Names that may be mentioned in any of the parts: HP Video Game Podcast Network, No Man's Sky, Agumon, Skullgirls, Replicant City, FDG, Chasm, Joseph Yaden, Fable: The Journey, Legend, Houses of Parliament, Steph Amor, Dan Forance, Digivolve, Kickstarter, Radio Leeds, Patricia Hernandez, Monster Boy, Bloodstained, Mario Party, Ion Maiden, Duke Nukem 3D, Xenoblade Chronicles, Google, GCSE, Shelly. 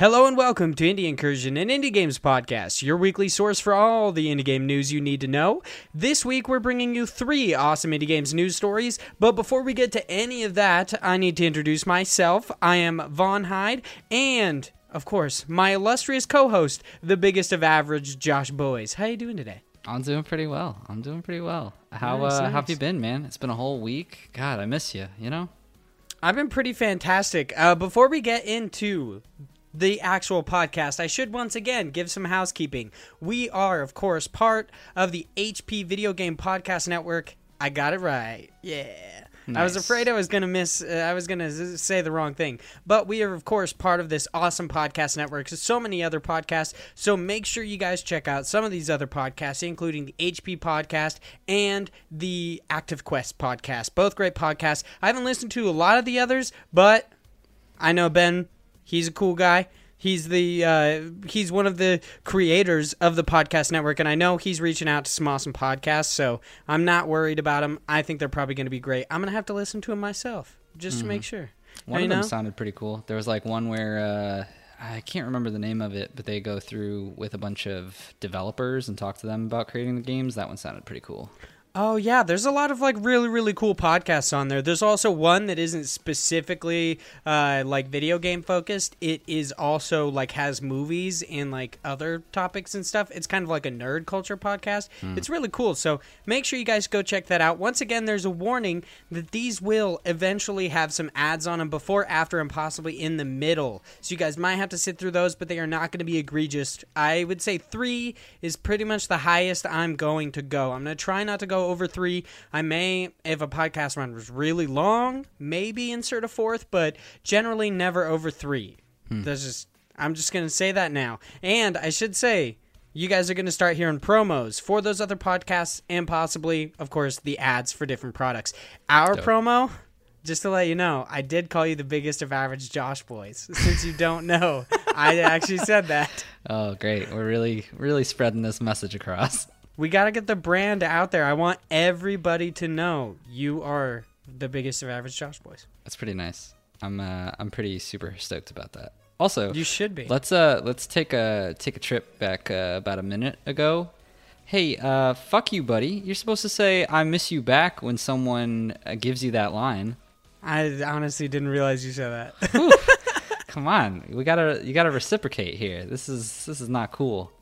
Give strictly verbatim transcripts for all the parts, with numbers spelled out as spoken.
Hello and welcome to Indie Incursion, an Indie Games podcast, your weekly source for all the indie game news you need to know. This week, we're bringing you three awesome indie games news stories, but before we get to any of that, I need to introduce myself. I am Von Hyde, and, of course, my illustrious co-host, the biggest of average, Josh Boys. How you doing today? I'm doing pretty well. I'm doing pretty well. How, nice, uh, nice. How have you been, man? It's been a whole week. God, I miss you, you know? I've been pretty fantastic. Uh, before we get into the actual podcast, I should once again give some housekeeping. We are, of course, part of the H P Video Game Podcast Network. I got it right. Yeah. Nice. I was afraid I was going to miss, uh, I was going to say the wrong thing. But we are, of course, part of this awesome podcast network. So, so many other podcasts. So make sure you guys check out some of these other podcasts, including the H P Podcast and the Active Quest Podcast. Both great podcasts. I haven't listened to a lot of the others, but I know Ben. He's a cool guy. He's the uh, he's one of the creators of the podcast network, and I know he's reaching out to some awesome podcasts, so I'm not worried about him. I think they're probably going to be great. I'm going to have to listen to him myself just mm-hmm. to make sure. One of them know? sounded pretty cool. There was like one where uh, I can't remember the name of it, but they go through with a bunch of developers and talk to them about creating the games. That one sounded pretty cool. Oh, yeah. There's a lot of, like, really, really cool podcasts on there. There's also one that isn't specifically, uh, like, video game focused. It is also, like, has movies and, like, other topics and stuff. It's kind of like a nerd culture podcast. Mm. It's really cool. So make sure you guys go check that out. Once again, there's a warning that these will eventually have some ads on them before, after, and possibly in the middle. So you guys might have to sit through those, but they are not going to be egregious. I would say three is pretty much the highest I'm going to go. I'm going to try not to go over three. I may, if a podcast run was really long, maybe insert a fourth, but generally never over three. Hmm. That's just, I'm just going to say that now. And I should say, you guys are going to start hearing promos for those other podcasts and possibly, of course, the ads for different products. Our Dope. promo, just to let you know, I did call you the biggest of average Josh Boys. Since you don't know, I actually said that. Oh, great. We're really, really spreading this message across. We got to get the brand out there. I want everybody to know you are the biggest of average Josh Boys. That's pretty nice. I'm uh, I'm pretty super stoked about that. Also, you should be. Let's uh let's take a take a trip back uh, about a minute ago. Hey, uh fuck you, buddy. You're supposed to say I miss you back when someone uh, gives you that line. I honestly didn't realize you said that. Come on. We got to you got to reciprocate here. This is this is not cool.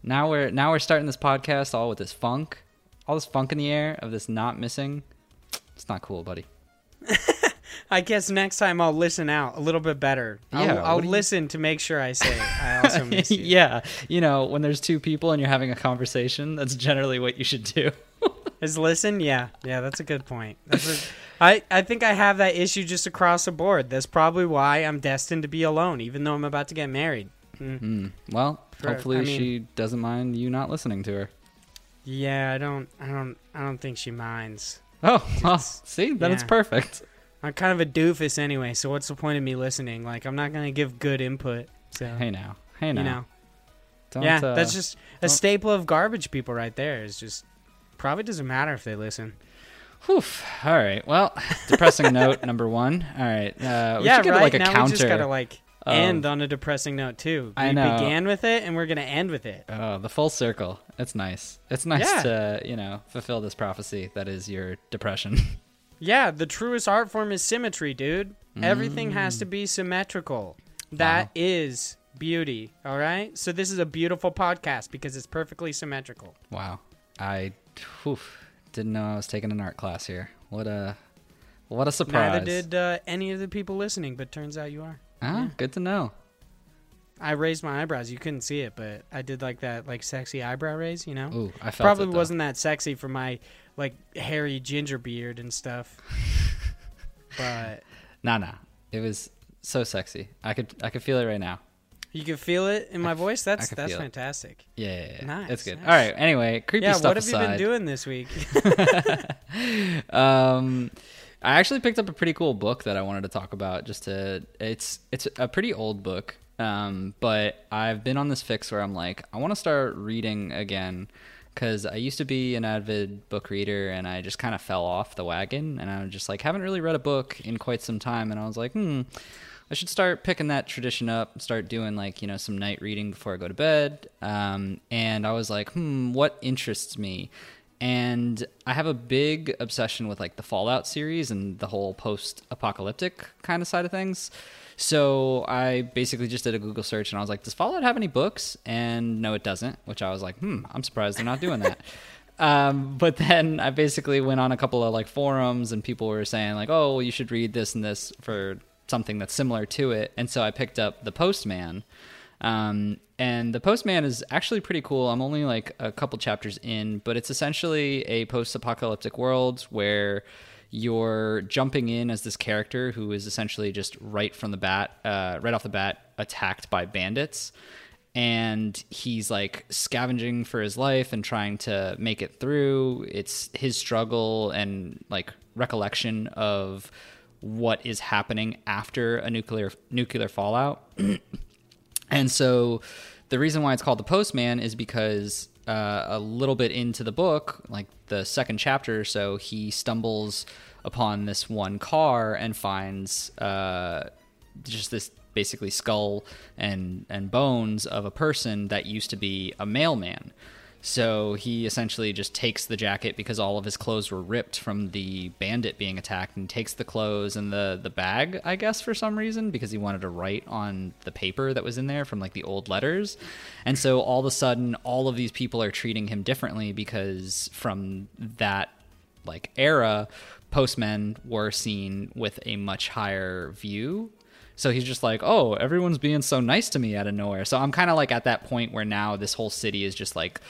Now we're now we're starting this podcast all with this funk, all this funk in the air of this not missing. It's not cool, buddy. I guess next time I'll listen out a little bit better. Yeah, I'll, I'll listen you... to make sure I say I also miss you. Yeah, you know, when there's two people and you're having a conversation, that's generally what you should do. Is listen? Yeah, yeah, that's a good point. That's a, I, I think I have that issue just across the board. That's probably why I'm destined to be alone, even though I'm about to get married. Mm. Mm. Well, hopefully I mean, she doesn't mind you not listening to her. Yeah, I don't, I don't, I don't think she minds. Oh, well, it's, see, then yeah. It's perfect. I'm kind of a doofus anyway, so what's the point of me listening? Like, I'm not gonna give good input. So hey now, hey now, you know. Don't, yeah, uh, that's just a don't... staple of garbage people right there. Is just probably doesn't matter if they listen. Whew. All right. Well, depressing note number one. All right. Uh, we yeah. Should get right. Like a now counter. We just gotta like. Um, end on a depressing note too. We I know. began with it and we're gonna end with it. Oh, the full circle. It's nice. It's nice yeah. to, you know, fulfill this prophecy that is your depression. Yeah, the truest art form is symmetry, dude. Mm. Everything has to be symmetrical. That wow. is beauty. All right. So this is a beautiful podcast because it's perfectly symmetrical. Wow. I oof, didn't know I was taking an art class here. What a what a surprise. Neither did uh, any of the people listening, but turns out you are. Ah, yeah. Good to know. I raised my eyebrows. You couldn't see it, but I did like that, like sexy eyebrow raise. You know, ooh, I felt probably it, wasn't that sexy for my like hairy ginger beard and stuff. But nah, nah, it was so sexy. I could, I could feel it right now. You can feel it in my voice. That's that's fantastic. Yeah, yeah, yeah, nice. That's good. Nice. All right. Anyway, creepy yeah, stuff aside. Yeah, what have you been doing this week? um. I actually picked up a pretty cool book that I wanted to talk about. Just to, it's it's a pretty old book, um, but I've been on this fix where I'm like, I want to start reading again because I used to be an avid book reader and I just kind of fell off the wagon and I was just like, haven't really read a book in quite some time. And I was like, hmm, I should start picking that tradition up and start doing, like, you know, some night reading before I go to bed. Um, and I was like, hmm, what interests me? And I have a big obsession with, like, the Fallout series and the whole post-apocalyptic kind of side of things. So I basically just did a Google search, and I was like, does Fallout have any books? And no, it doesn't, which I was like, hmm, I'm surprised they're not doing that. Um, but then I basically went on a couple of, like, forums, and people were saying, like, oh, well, you should read this and this for something that's similar to it. And so I picked up The Postman. Um, and The Postman is actually pretty cool. I'm only, like, a couple chapters in, but it's essentially a post-apocalyptic world where you're jumping in as this character who is essentially just right from the bat, uh, right off the bat, attacked by bandits. And he's, like, scavenging for his life and trying to make it through. It's his struggle and, like, recollection of what is happening after a nuclear nuclear fallout. And so the reason why it's called The Postman is because uh, a little bit into the book, like the second chapter or so, he stumbles upon this one car and finds uh, just this basically skull and, and bones of a person that used to be a mailman. So he essentially just takes the jacket because all of his clothes were ripped from the bandit being attacked, and takes the clothes and the, the bag, I guess, for some reason, because he wanted to write on the paper that was in there from, like, the old letters. And so all of a sudden, all of these people are treating him differently because from that, like, era, postmen were seen with a much higher view. So he's just like, oh, everyone's being so nice to me out of nowhere. So I'm kind of, like, at that point where now this whole city is just, like,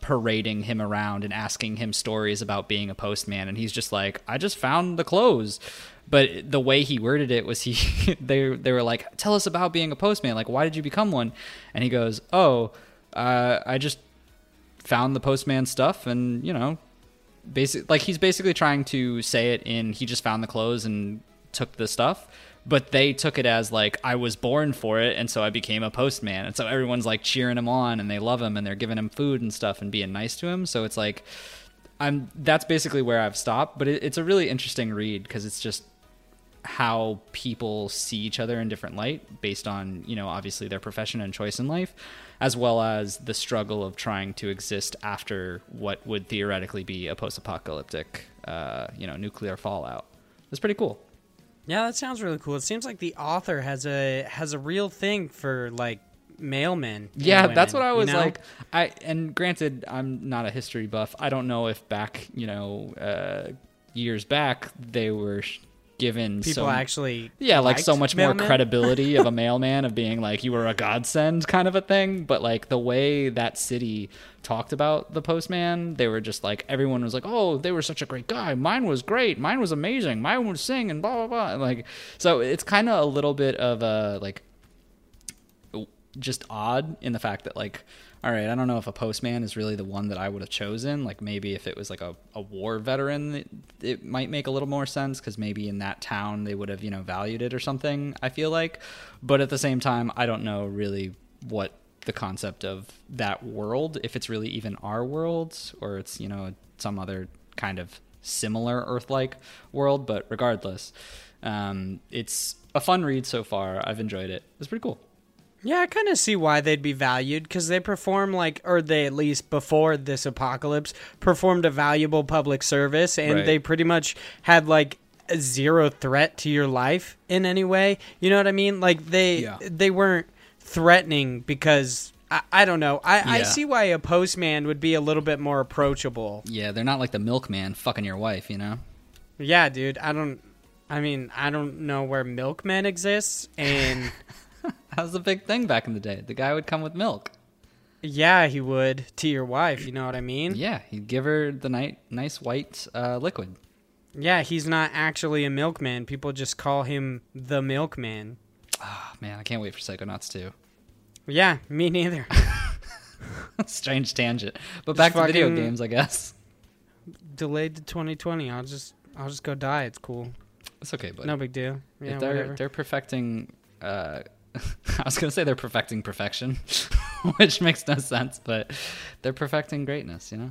parading him around and asking him stories about being a postman. And he's just like, I just found the clothes. But the way he worded it was he they, they were like, tell us about being a postman. Like, why did you become one? And he goes, oh, uh, I just found the postman stuff and, you know, basic, like, he's basically trying to say it in he just found the clothes and took the stuff. But they took it as, like, I was born for it, and so I became a postman. And so everyone's, like, cheering him on, and they love him, and they're giving him food and stuff and being nice to him. So it's like, I'm that's basically where I've stopped. But it, it's a really interesting read because it's just how people see each other in different light based on, you know, obviously their profession and choice in life, as well as the struggle of trying to exist after what would theoretically be a post-apocalyptic, uh, you know, nuclear fallout. It's pretty cool. Yeah, that sounds really cool. It seems like the author has a has a real thing for, like, mailmen. Yeah, women, that's what I was, you know? like. I and granted, I'm not a history buff. I don't know if back, you know, uh, years back, they were given people so, actually, yeah, like so much mailmen? More credibility of a mailman of being like you were a godsend kind of a thing. But, like, the way that city talked about the postman, they were just like, everyone was like, oh, they were such a great guy, mine was great, mine was amazing, mine would sing and blah blah blah. And, like, so it's kind of a little bit of a, like, just odd in the fact that, like, all right, I don't know if a postman is really the one that I would have chosen. Like, maybe if it was, like, a, a war veteran, it, it might make a little more sense because maybe in that town they would have, you know, valued it or something, I feel like. But at the same time, I don't know really what the concept of that world, if it's really even our world or it's, you know, some other kind of similar Earth-like world. But regardless, um, it's a fun read so far. I've enjoyed it. It's pretty cool. Yeah, I kind of see why they'd be valued, because they perform, like, or they at least before this apocalypse performed a valuable public service, and right. They pretty much had, like, a zero threat to your life in any way. You know what I mean? Like, they yeah. they weren't threatening because, I, I don't know. I, yeah. I see why a postman would be a little bit more approachable. Yeah, they're not like the milkman fucking your wife, you know? Yeah, dude. I don't, I mean, I don't know where milkman exists, and... That was the big thing back in the day. The guy would come with milk. Yeah, he would. To your wife, you know what I mean? Yeah, he'd give her the ni- nice white uh, liquid. Yeah, he's not actually a milkman. People just call him the milkman. Oh, man, I can't wait for Psychonauts two. Yeah, me neither. Strange tangent. But back just to video games, I guess. Delayed to twenty twenty. I'll just I'll just go die. It's cool. It's okay, buddy. No big deal. Yeah, they're, they're perfecting... Uh, I was going to say they're perfecting perfection, which makes no sense, but they're perfecting greatness, you know?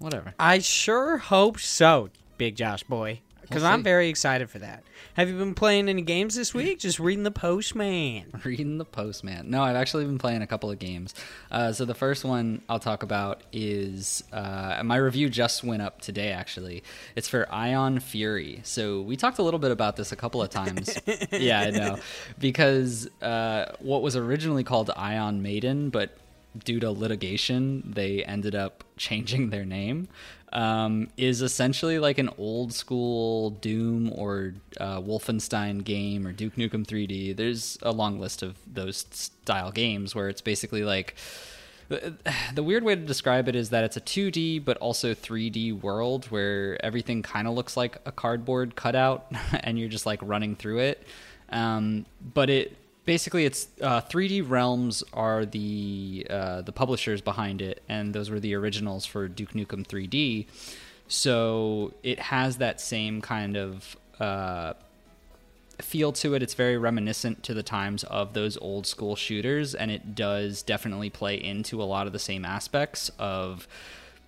Whatever. I sure hope so, Big Josh Boy. because we'll I'm very excited for that. Have you been playing any games this week? Just reading the Postman. Reading the Postman. No, I've actually been playing a couple of games. Uh, so the first one I'll talk about is uh, my review just went up today, actually. It's for Ion Fury. So we talked a little bit about this a couple of times. Yeah, I know. Because uh, what was originally called Ion Maiden, but due to litigation, they ended up changing their name. Um, is essentially like an old school Doom or uh, Wolfenstein game or Duke Nukem three D. There's a long list of those style games where it's basically like... The weird way to describe it is that it's a two D but also three D world where everything kind of looks like a cardboard cutout and you're just like running through it. Um, but it... Basically, it's uh, three D Realms are the uh, the publishers behind it, and those were the originals for Duke Nukem three D. So it has that same kind of uh, feel to it. It's very reminiscent to the times of those old school shooters, and it does definitely play into a lot of the same aspects of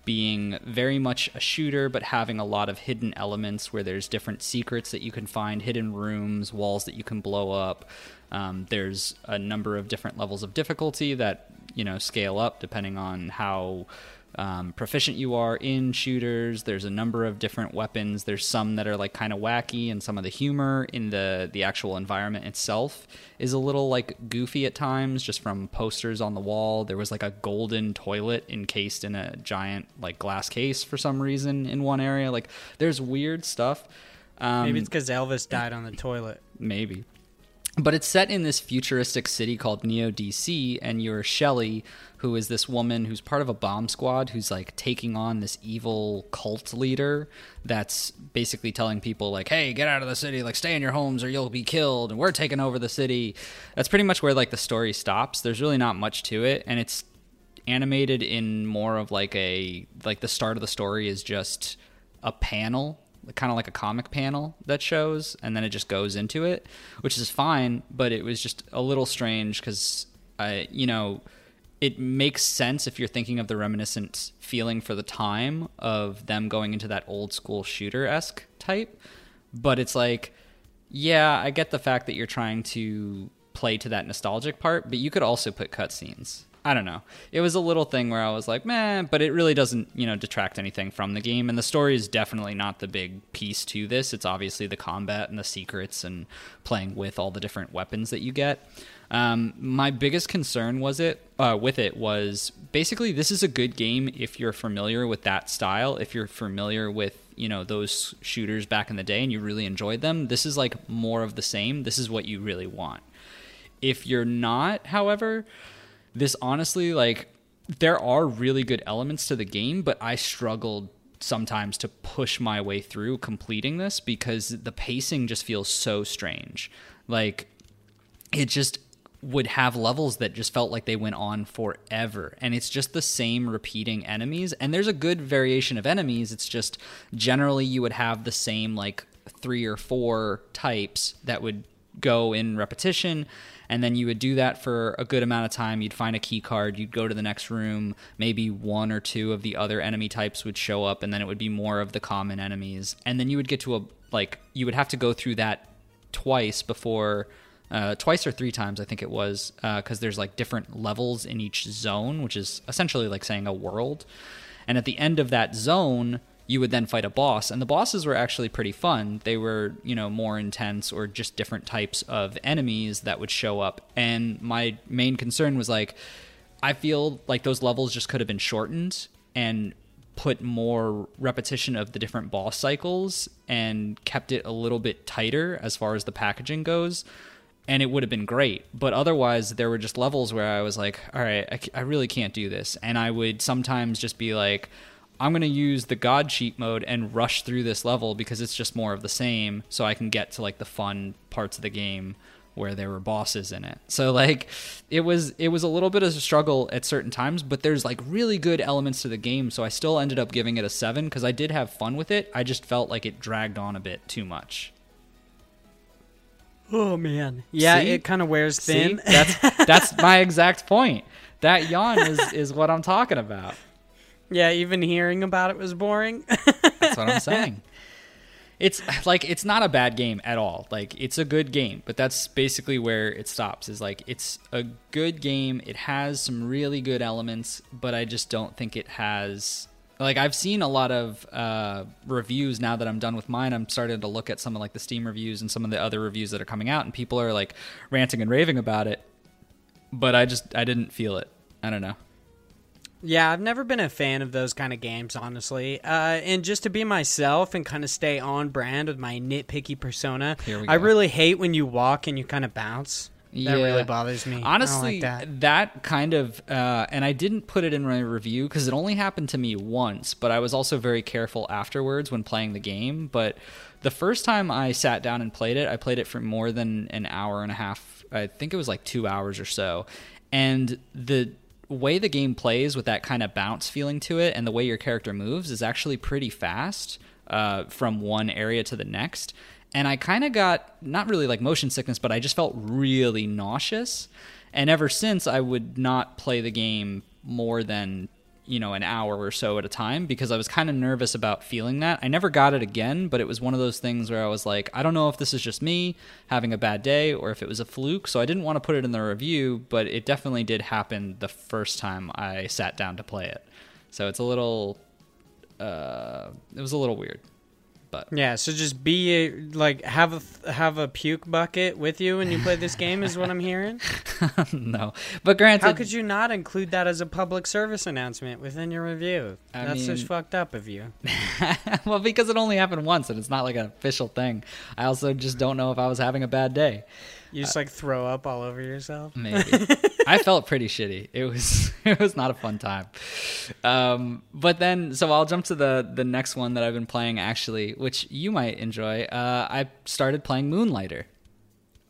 being very much a shooter, but having a lot of hidden elements where there's different secrets that you can find, hidden rooms, walls that you can blow up. Um, there's a number of different levels of difficulty that, you know, scale up depending on how um, proficient you are in shooters. There's a number of different weapons. There's some that are like kind of wacky, and some of the humor in the, the actual environment itself is a little like goofy at times, just from posters on the wall. There was like a golden toilet encased in a giant like glass case for some reason in one area. Like there's weird stuff. Um, maybe it's because Elvis died on the toilet. Maybe. But it's set in this futuristic city called Neo D C, and you're Shelly, who is this woman who's part of a bomb squad who's like taking on this evil cult leader that's basically telling people like, hey, get out of the city, like stay in your homes or you'll be killed, and we're taking over the city. That's pretty much where like the story stops. There's really not much to it, and it's animated in more of like a, like the start of the story is just a panel, kind of like a comic panel that shows, and then it just goes into it, which is fine, but it was just a little strange because, uh, you know, it makes sense if you're thinking of the reminiscent feeling for the time of them going into that old school shooter-esque type, but it's like, yeah, I get the fact that you're trying to play to that nostalgic part, but you could also put cutscenes. I don't know. It was a little thing where I was like, meh, but it really doesn't, you know, detract anything from the game. And the story is definitely not the big piece to this. It's obviously the combat and the secrets and playing with all the different weapons that you get. Um, my biggest concern was it uh, with it was basically this is a good game if you're familiar with that style, if you're familiar with, you know, those shooters back in the day and you really enjoyed them. This is like more of the same. This is what you really want. If you're not, however... This honestly, like, there are really good elements to the game, but I struggled sometimes to push my way through completing this because the pacing just feels so strange. Like, it just would have levels that just felt like they went on forever, and it's just the same repeating enemies. And there's a good variation of enemies. It's just generally you would have the same, like, three or four types that would go in repetition, and then you would do that for a good amount of time. You'd find a key card, you'd go to the next room, maybe one or two of the other enemy types would show up, and then it would be more of the common enemies. And then you would get to a, like, you would have to go through that twice before, uh, twice or three times, I think it was, uh, because there's like different levels in each zone, which is essentially like saying a world. And at the end of that zone, you would then fight a boss, and the bosses were actually pretty fun. They were, you know, more intense or just different types of enemies that would show up. And my main concern was like, I feel like those levels just could have been shortened and put more repetition of the different boss cycles and kept it a little bit tighter as far as the packaging goes. And it would have been great. But otherwise, there were just levels where I was like, all right, I, c- I really can't do this. And I would sometimes just be like, I'm going to use the God cheat mode and rush through this level because it's just more of the same, so I can get to like the fun parts of the game where there were bosses in it. So like it was it was a little bit of a struggle at certain times, but there's like really good elements to the game, so I still ended up giving it a seven because I did have fun with it. I just felt like it dragged on a bit too much. Oh man. Yeah, See? It kind of wears thin. See? That's that's my exact point. That yawn is is what I'm talking about. Yeah, even hearing about it was boring. That's what I'm saying. It's like, it's not a bad game at all. Like, it's a good game, but that's basically where it stops, is like, it's a good game. It has some really good elements, but I just don't think it has, like, I've seen a lot of uh, reviews now that I'm done with mine. I'm starting to look at some of like the Steam reviews and some of the other reviews that are coming out, and people are like ranting and raving about it, but I just, I didn't feel it. I don't know. Yeah, I've never been a fan of those kind of games, honestly. Uh, and just to be myself and kind of stay on brand with my nitpicky persona, I really hate when you walk and you kind of bounce. Yeah. That really bothers me. Honestly, I don't like that. that kind of, uh, and I didn't put it in my review because it only happened to me once, but I was also very careful afterwards when playing the game. But the first time I sat down and played it, I played it for more than an hour and a half. I think it was like two hours or so. And the way the game plays with that kind of bounce feeling to it and the way your character moves is actually pretty fast uh, from one area to the next. And I kind of got, not really like motion sickness, but I just felt really nauseous. And ever since, I would not play the game more than, you know, an hour or so at a time because I was kind of nervous about feeling that. I never got it again, but it was one of those things where I was like, I don't know if this is just me having a bad day or if it was a fluke. So I didn't want to put it in the review, but it definitely did happen the first time I sat down to play it. So it's a little, uh, it was a little weird. But yeah, so just be a, like have a have a puke bucket with you when you play this game is what I'm hearing. No, but granted, how could you not include that as a public service announcement within your review? I That's mean, just fucked up of you. Well, because it only happened once, and it's not like an official thing. I also just don't know if I was having a bad day. You just uh, like throw up all over yourself. Maybe. I felt pretty shitty. It was it was not a fun time. Um, but then, so I'll jump to the the next one that I've been playing actually, which you might enjoy. Uh, I started playing Moonlighter.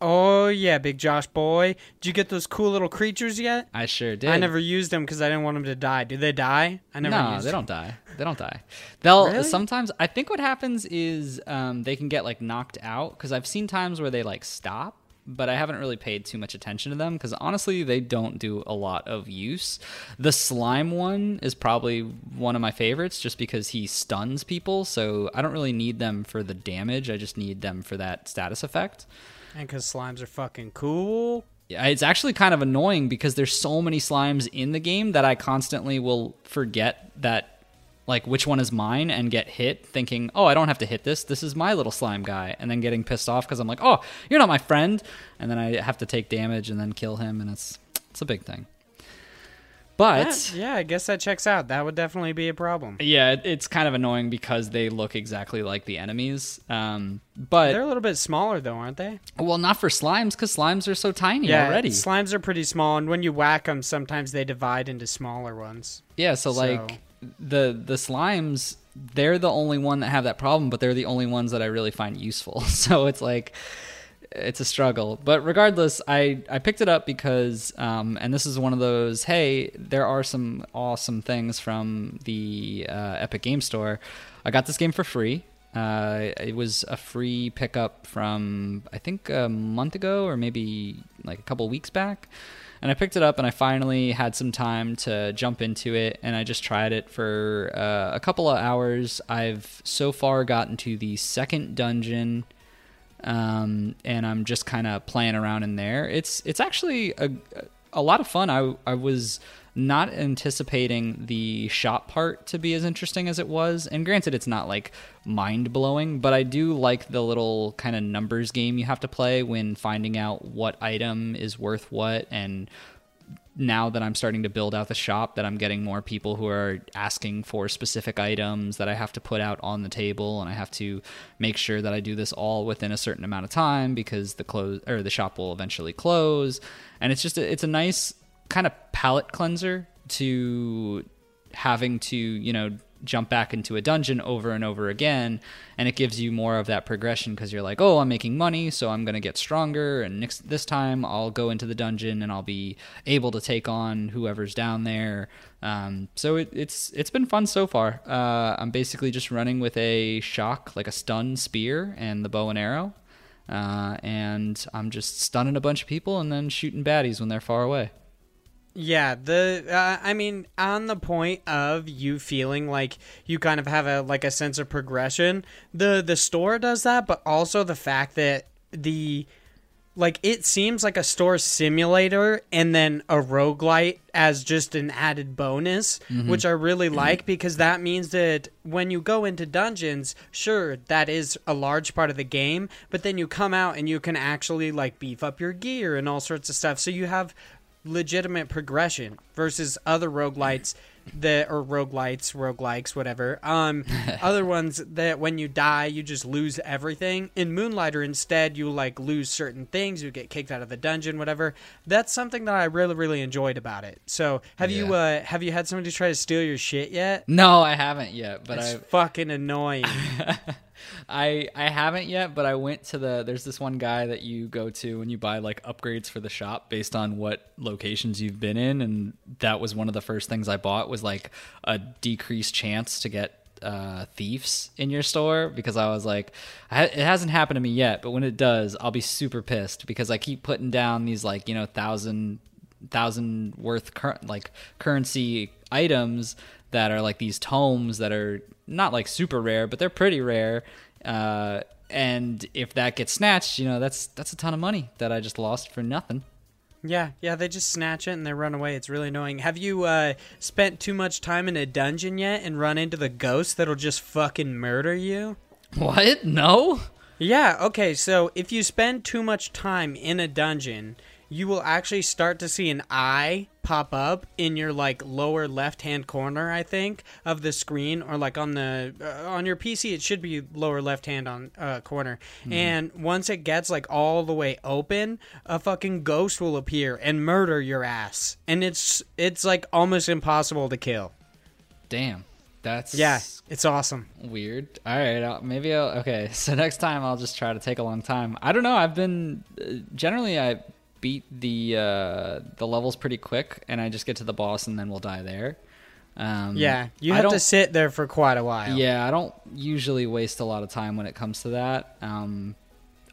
Oh yeah, big Josh boy. Did you get those cool little creatures yet? I sure did. I never used them because I didn't want them to die. Do they die? I never. No, used they them. don't die. They don't die. They'll really? Sometimes. I think what happens is um, they can get like knocked out because I've seen times where they like stop. But I haven't really paid too much attention to them because honestly, they don't do a lot of use. The slime one is probably one of my favorites just because he stuns people. So I don't really need them for the damage. I just need them for that status effect. And because slimes are fucking cool. Yeah, it's actually kind of annoying because there's so many slimes in the game that I constantly will forget that, like, which one is mine and get hit thinking, oh, I don't have to hit this. This is my little slime guy. And then getting pissed off because I'm like, oh, you're not my friend. And then I have to take damage and then kill him. And it's it's a big thing. But yeah, yeah, I guess that checks out. That would definitely be a problem. Yeah, it, it's kind of annoying because they look exactly like the enemies. Um, but they're a little bit smaller, though, aren't they? Well, not for slimes because slimes are so tiny yeah, already. Slimes are pretty small. And when you whack them, sometimes they divide into smaller ones. Yeah, so, so. like... the the slimes, they're the only one that have that problem, but they're the only ones that I really find useful. So it's like, it's a struggle. But regardless, I, I picked it up because, um, and this is one of those, hey, there are some awesome things from the uh, Epic Game Store. I got this game for free. Uh, it was a free pickup from, I think, a month ago or maybe like a couple weeks back. And I picked it up, and I finally had some time to jump into it, and I just tried it for uh, a couple of hours. I've so far gotten to the second dungeon, um, and I'm just kind of playing around in there. It's it's actually a, a lot of fun. I, I was not anticipating the shop part to be as interesting as it was, and granted, it's not, like, mind-blowing, but I do like the little kind of numbers game you have to play when finding out what item is worth what, and now that I'm starting to build out the shop, that I'm getting more people who are asking for specific items that I have to put out on the table, and I have to make sure that I do this all within a certain amount of time, because the close or the shop will eventually close, and it's just, a, it's a nice kind of palate cleanser to having to, you know, jump back into a dungeon over and over again. And it gives you more of that progression because you're like, oh, I'm making money, so I'm going to get stronger. And next this time I'll go into the dungeon and I'll be able to take on whoever's down there. Um, so it, it's it's been fun so far. Uh, I'm basically just running with a shock, like a stun spear and the bow and arrow. Uh, and I'm just stunning a bunch of people and then shooting baddies when they're far away. Yeah, the uh, I mean, on the point of you feeling like you kind of have a like a sense of progression, the the store does that, but also the fact that the like it seems like a store simulator and then a roguelite as just an added bonus, mm-hmm. which I really mm-hmm. like, because that means that when you go into dungeons, sure, that is a large part of the game, but then you come out and you can actually like beef up your gear and all sorts of stuff. So you have legitimate progression versus other roguelites that or roguelites roguelikes whatever um other ones that when you die you just lose everything. In Moonlighter, instead, you like lose certain things, you get kicked out of the dungeon, whatever. That's something that I really really enjoyed about it. So have yeah. you uh have you had somebody try to steal your shit yet? No, I haven't yet, but it's I've... fucking annoying. I I haven't yet, but I went to the, there's this one guy that you go to and you buy like upgrades for the shop based on what locations you've been in. And that was one of the first things I bought, was like a decreased chance to get uh, thieves in your store, because I was like, I, it hasn't happened to me yet, but when it does, I'll be super pissed, because I keep putting down these like, you know, thousand, thousand worth cur- like currency items that are like these tomes that are not like super rare, but they're pretty rare. Uh, and if that gets snatched, you know, that's, that's a ton of money that I just lost for nothing. Yeah. Yeah. They just snatch it and they run away. It's really annoying. Have you, uh, spent too much time in a dungeon yet and run into the ghost that'll just fucking murder you? What? No. Yeah. Okay. So if you spend too much time in a dungeon, you will actually start to see an eye pop up in your like lower left-hand corner, I think, of the screen, or like on the uh, on your P C, it should be lower left-hand on uh, corner. Mm. And once it gets like all the way open, a fucking ghost will appear and murder your ass, and it's it's like almost impossible to kill. Damn, that's yeah, it's awesome. Weird. All right, I'll, maybe I'll, okay. So next time I'll just try to take a long time. I don't know. I've been uh, generally I. beat the uh the levels pretty quick, and I just get to the boss and then we'll die there. Um yeah, you have to sit there for quite a while. Yeah, I don't usually waste a lot of time when it comes to that, um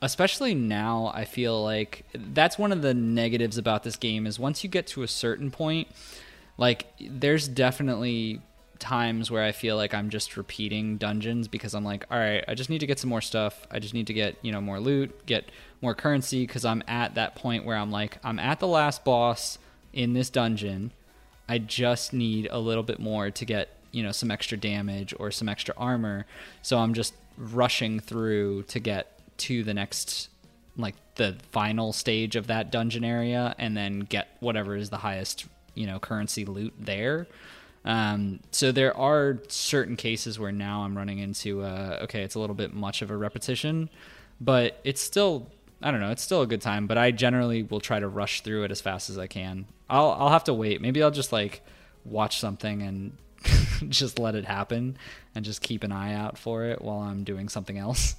especially now. I feel like that's one of the negatives about this game, is once you get to a certain point, like there's definitely times where I feel like I'm just repeating dungeons, because I'm like, all right, I just need to get some more stuff. I just need to get, you know, more loot, get more currency, because I'm at that point where I'm like, I'm at the last boss in this dungeon. I just need a little bit more to get, you know, some extra damage or some extra armor. So I'm just rushing through to get to the next, like the final stage of that dungeon area, and then get whatever is the highest, you know, currency loot there. Um, so there are certain cases where now I'm running into, uh, okay, it's a little bit much of a repetition, but it's still, I don't know, it's still a good time, but I generally will try to rush through it as fast as I can. I'll, I'll have to wait. Maybe I'll just like watch something and just let it happen and just keep an eye out for it while I'm doing something else.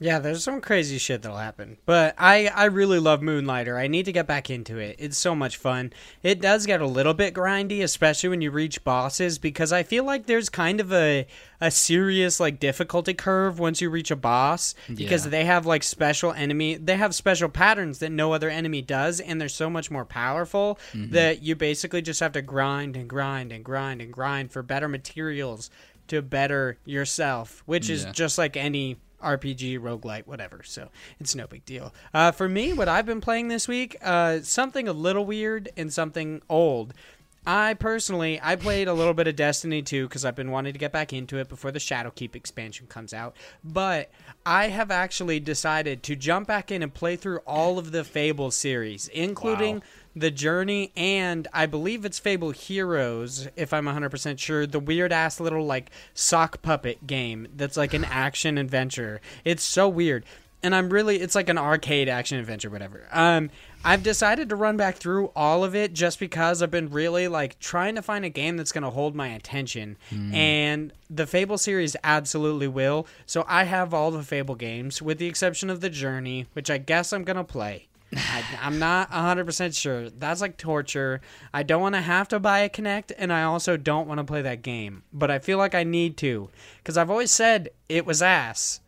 Yeah, there's some crazy shit that'll happen. But I, I really love Moonlighter. I need to get back into it. It's so much fun. It does get a little bit grindy, especially when you reach bosses, because I feel like there's kind of a a serious like difficulty curve once you reach a boss, because yeah. they have like special enemy, they have special patterns that no other enemy does, and they're so much more powerful mm-hmm. that you basically just have to grind and grind and grind and grind for better materials to better yourself, which yeah. is just like any R P G, roguelite, whatever. So it's no big deal. Uh, for me, what I've been playing this week, uh, something a little weird and something old. I personally, I played a little bit of Destiny two because I've been wanting to get back into it before the Shadowkeep expansion comes out. But I have actually decided to jump back in and play through all of the Fable series, including wow. The Journey, and I believe it's Fable Heroes, if I'm one hundred percent sure, the weird-ass little, like, sock puppet game that's, like, an action-adventure. It's so weird. And I'm really... It's like an arcade action-adventure, whatever. Um, I've decided to run back through all of it just because I've been really, like, trying to find a game that's going to hold my attention. Mm. And the Fable series absolutely will. So I have all the Fable games, with the exception of The Journey, which I guess I'm going to play. I, I'm not one hundred percent sure. That's like torture. I don't want to have to buy a Kinect, and I also don't want to play that game. But I feel like I need to, because I've always said it was ass,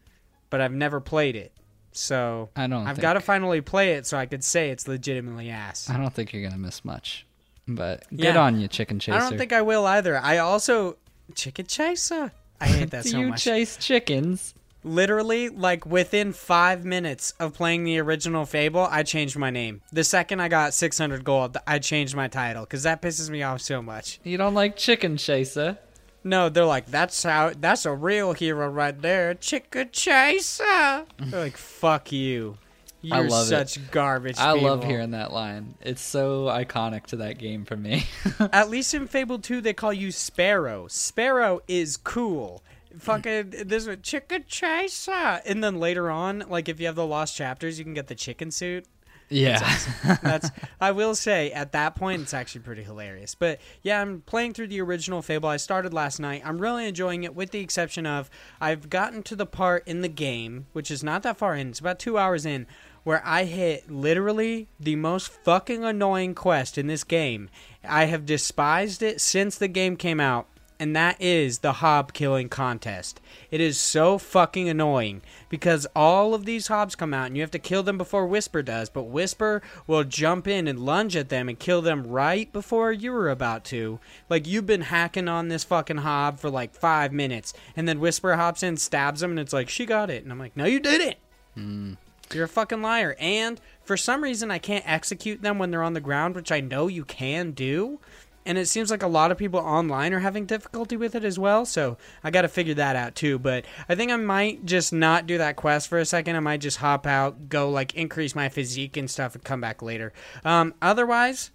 but I've never played it. So I don't I've think... got to finally play it so I could say it's legitimately ass. I don't think you're going to miss much. But good yeah. on you, Chicken Chaser. I don't think I will either. I also... Chicken Chaser? I hate that so much. Do you chase chickens? Literally, like, within five minutes of playing the original Fable, I changed my name. The second I got six hundred gold, I changed my title, because that pisses me off so much. You don't like Chicken Chaser? No, they're like, that's how. That's a real hero right there, Chicken Chaser. They're like, fuck you. You're I love such it. garbage I people. love hearing that line. It's so iconic to that game for me. At least in Fable two, they call you Sparrow. Sparrow is cool. Fucking, there's a Chicken Chaser. And then later on, like if you have the lost chapters, you can get the chicken suit. Yeah. That's awesome. That's, I will say, at that point, it's actually pretty hilarious. But yeah, I'm playing through the original Fable. I started last night. I'm really enjoying it, with the exception of I've gotten to the part in the game, which is not that far in. It's about two hours in, where I hit literally the most fucking annoying quest in this game. I have despised it since the game came out. And that is the hob killing contest. It is so fucking annoying because all of these hobs come out and you have to kill them before Whisper does. But Whisper will jump in and lunge at them and kill them right before you were about to. Like, you've been hacking on this fucking hob for like five minutes. And then Whisper hops in, stabs him, and it's like, she got it. And I'm like, no, you didn't. Mm. You're a fucking liar. And for some reason, I can't execute them when they're on the ground, which I know you can do. And it seems like a lot of people online are having difficulty with it as well, so I got to figure that out too. But I think I might just not do that quest for a second. I might just hop out, go like increase my physique and stuff, and come back later. Um, otherwise,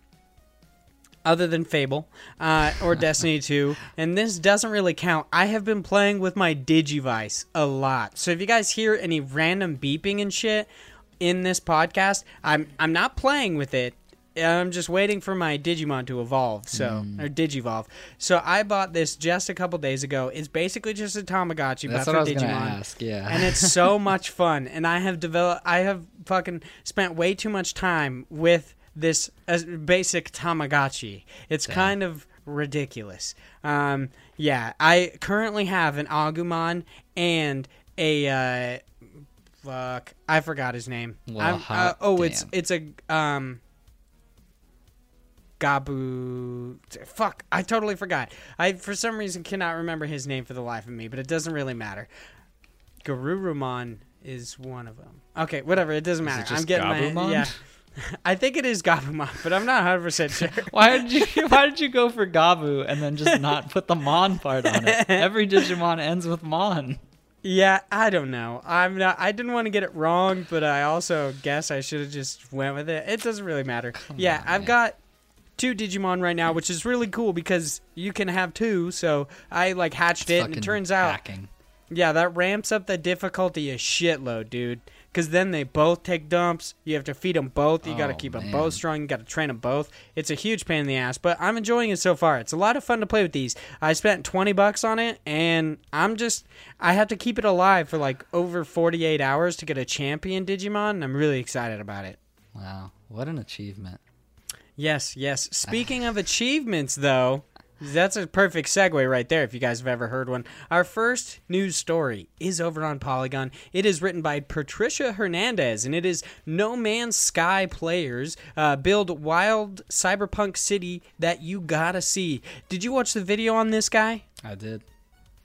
other than Fable uh, or Destiny two, and this doesn't really count, I have been playing with my Digivice a lot. So if you guys hear any random beeping and shit in this podcast, I'm I'm not playing with it. I'm just waiting for my Digimon to evolve, so mm. or Digivolve. So I bought this just a couple days ago. It's basically just a Tamagotchi, but for I was Digimon. Ask, yeah. And it's so much fun. And I have developed, I have fucking spent way too much time with this uh, basic Tamagotchi. It's Damn. kind of ridiculous. Um, yeah, I currently have an Agumon and a uh, fuck, I forgot his name. Well, uh, oh, Damn. it's it's a um. Gabu... Fuck, I totally forgot. I, for some reason, cannot remember his name for the life of me, but it doesn't really matter. Garurumon is one of them. Okay, whatever, it doesn't matter. Is it just I'm getting Gabumon? my... Yeah. I think it is Gabumon, but I'm not one hundred percent sure. Why did you Why did you go for Gabu and then just not put the Mon part on it? Every Digimon ends with Mon. Yeah, I don't know. I'm not. I didn't want to get it wrong, but I also guess I should have just went with it. It doesn't really matter. Come yeah, on, I've man. got... two Digimon right now, which is really cool because you can have two, so I like hatched it, and it turns out hacking. yeah that ramps up the difficulty a shitload, dude, because then they both take dumps. You have to feed them both, you oh, gotta keep man. them both strong, you gotta train them both. It's a huge pain in the ass, but I'm enjoying it so far. It's a lot of fun to play with these. I spent twenty bucks on it, and I'm just I have to keep it alive for like over forty-eight hours to get a champion Digimon, and I'm really excited about it. Wow, what an achievement. Yes, yes. Speaking of achievements, though, that's a perfect segue right there if you guys have ever heard one. Our first news story is over on Polygon. It is written by Patricia Hernandez, and it is No Man's Sky players uh, build wild cyberpunk city that you gotta see. Did you watch the video on this guy? I did.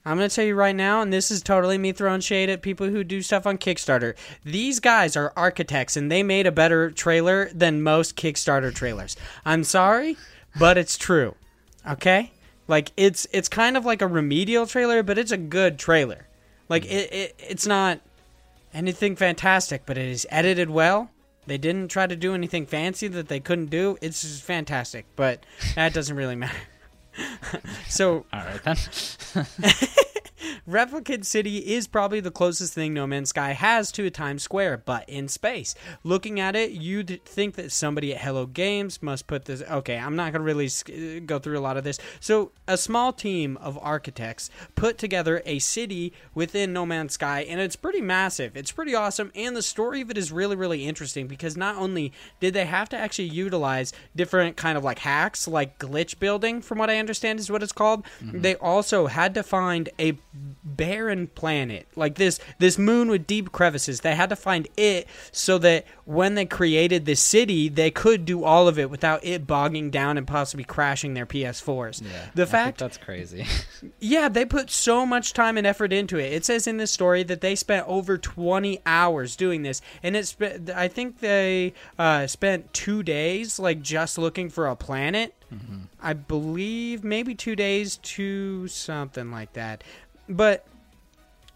I'm going to tell you right now, and this is totally me throwing shade at people who do stuff on Kickstarter. These guys are architects, and they made a better trailer than most Kickstarter trailers. I'm sorry, but it's true. Okay? Like, it's it's kind of like a remedial trailer, but it's a good trailer. Like, it, it it's not anything fantastic, but it is edited well. They didn't try to do anything fancy that they couldn't do. It's just fantastic, but that doesn't really matter. So, all right, then. Replicant City is probably the closest thing No Man's Sky has to a Times Square, but in space. Looking at it, you'd think that somebody at Hello Games must put this... Okay, I'm not going to really go through a lot of this. So, a small team of architects put together a city within No Man's Sky, and it's pretty massive. It's pretty awesome, and the story of it is really, really interesting, because not only did they have to actually utilize different kind of like hacks, like glitch building, from what I understand is what it's called, mm-hmm. they also had to find a barren planet, like this this moon with deep crevices. They had to find it so that when they created this city, they could do all of it without it bogging down and possibly crashing their P S fours. Yeah, the fact that's crazy. Yeah, they put so much time and effort into it. It says in this story that they spent over twenty hours doing this, and it's I think they uh, spent two days like just looking for a planet. Mm-hmm. I believe maybe two days to something like that. But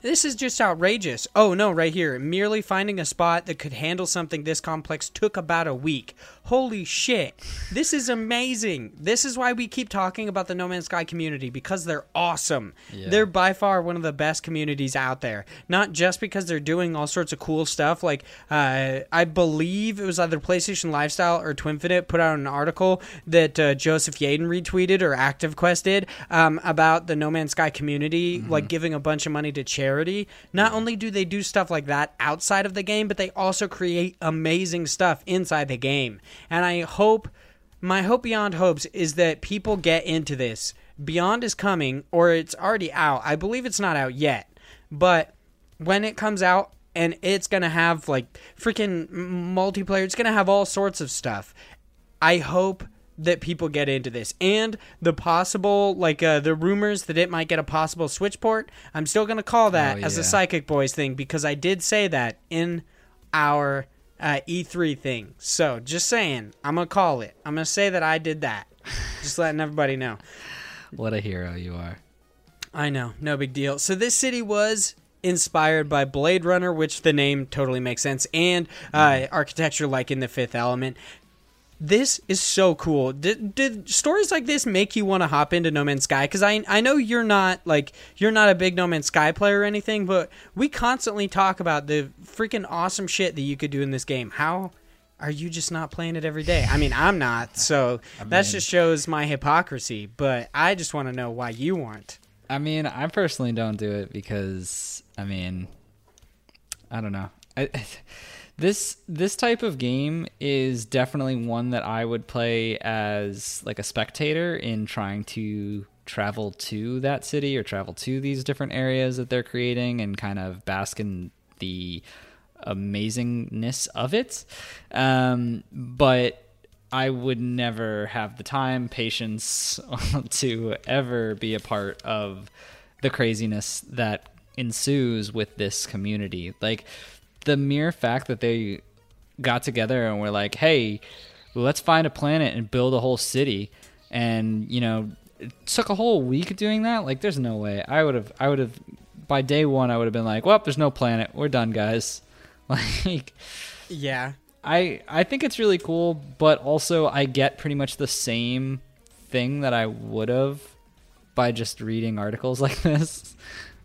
this is just outrageous. Oh, no, right here. Merely finding a spot that could handle something this complex took about a week. Holy shit. This is amazing. This is why we keep talking about the No Man's Sky community, because they're awesome. Yeah. They're by far one of the best communities out there. Not just because they're doing all sorts of cool stuff. Like, uh, I believe it was either PlayStation Lifestyle or Twinfinite put out an article that uh, Joseph Yaden retweeted or Active Quest did um, about the No Man's Sky community, mm-hmm. like giving a bunch of money to charity. Not only do they do stuff like that outside of the game, but they also create amazing stuff inside the game. And I hope, my hope beyond hopes is that people get into this. Beyond is coming, or it's already out. I believe it's not out yet, but when it comes out, and it's going to have like freaking multiplayer, it's going to have all sorts of stuff. I hope that people get into this, and the possible, like uh, the rumors that it might get a possible Switch port. I'm still going to call that oh, yeah. as a Psychic Boys thing, because I did say that in our uh, E three thing. So just saying, I'm going to call it. I'm going to say that I did that. Just letting everybody know. What a hero you are. I know. No big deal. So this city was inspired by Blade Runner, which the name totally makes sense, and uh, architecture like in The Fifth Element. This is so cool. Did, did stories like this make you want to hop into No Man's Sky? Because I I know you're not like you're not a big No Man's Sky player or anything, but we constantly talk about the freaking awesome shit that you could do in this game. How are you just not playing it every day? I mean, I'm not, so I mean, that just shows my hypocrisy. But I just want to know why you aren't. I mean, I personally don't do it because I mean, I don't know. I, I This this type of game is definitely one that I would play as like a spectator in trying to travel to that city or travel to these different areas that they're creating and kind of bask in the amazingness of it. Um, but I would never have the time, patience to ever be a part of the craziness that ensues with this community. Like, the mere fact that they got together and were like, hey, let's find a planet and build a whole city. And, you know, it took a whole week doing that. Like, there's no way. I would have, I would have, by day one, I would have been like, well, there's no planet. We're done, guys. Like, yeah. I, I think it's really cool, but also I get pretty much the same thing that I would have by just reading articles like this.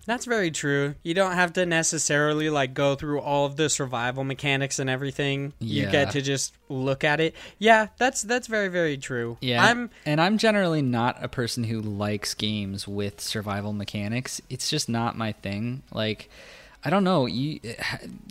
That's very true. You don't have to necessarily like go through all of the survival mechanics and everything. Yeah. You get to just look at it. Yeah, that's that's very, very true. Yeah, I'm, and I'm generally not a person who likes games with survival mechanics. It's just not my thing. Like, I don't know. You,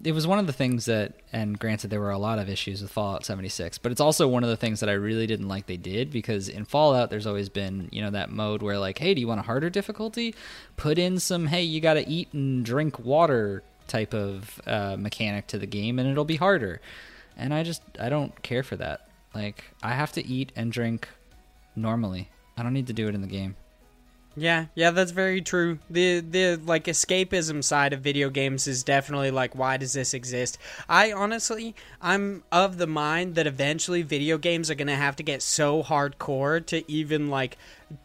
it was one of the things that, and granted there were a lot of issues with Fallout seventy-six, but it's also one of the things that I really didn't like they did, because in Fallout there's always been, you know, that mode where like, hey, do you want a harder difficulty? Put in some, hey, you got to eat and drink water type of uh, mechanic to the game and it'll be harder. And I just, I don't care for that. Like, I have to eat and drink normally. I don't need to do it in the game. Yeah, yeah, that's very true. The the like escapism side of video games is definitely like, why does this exist? I honestly, I'm of the mind that eventually video games are going to have to get so hardcore to even like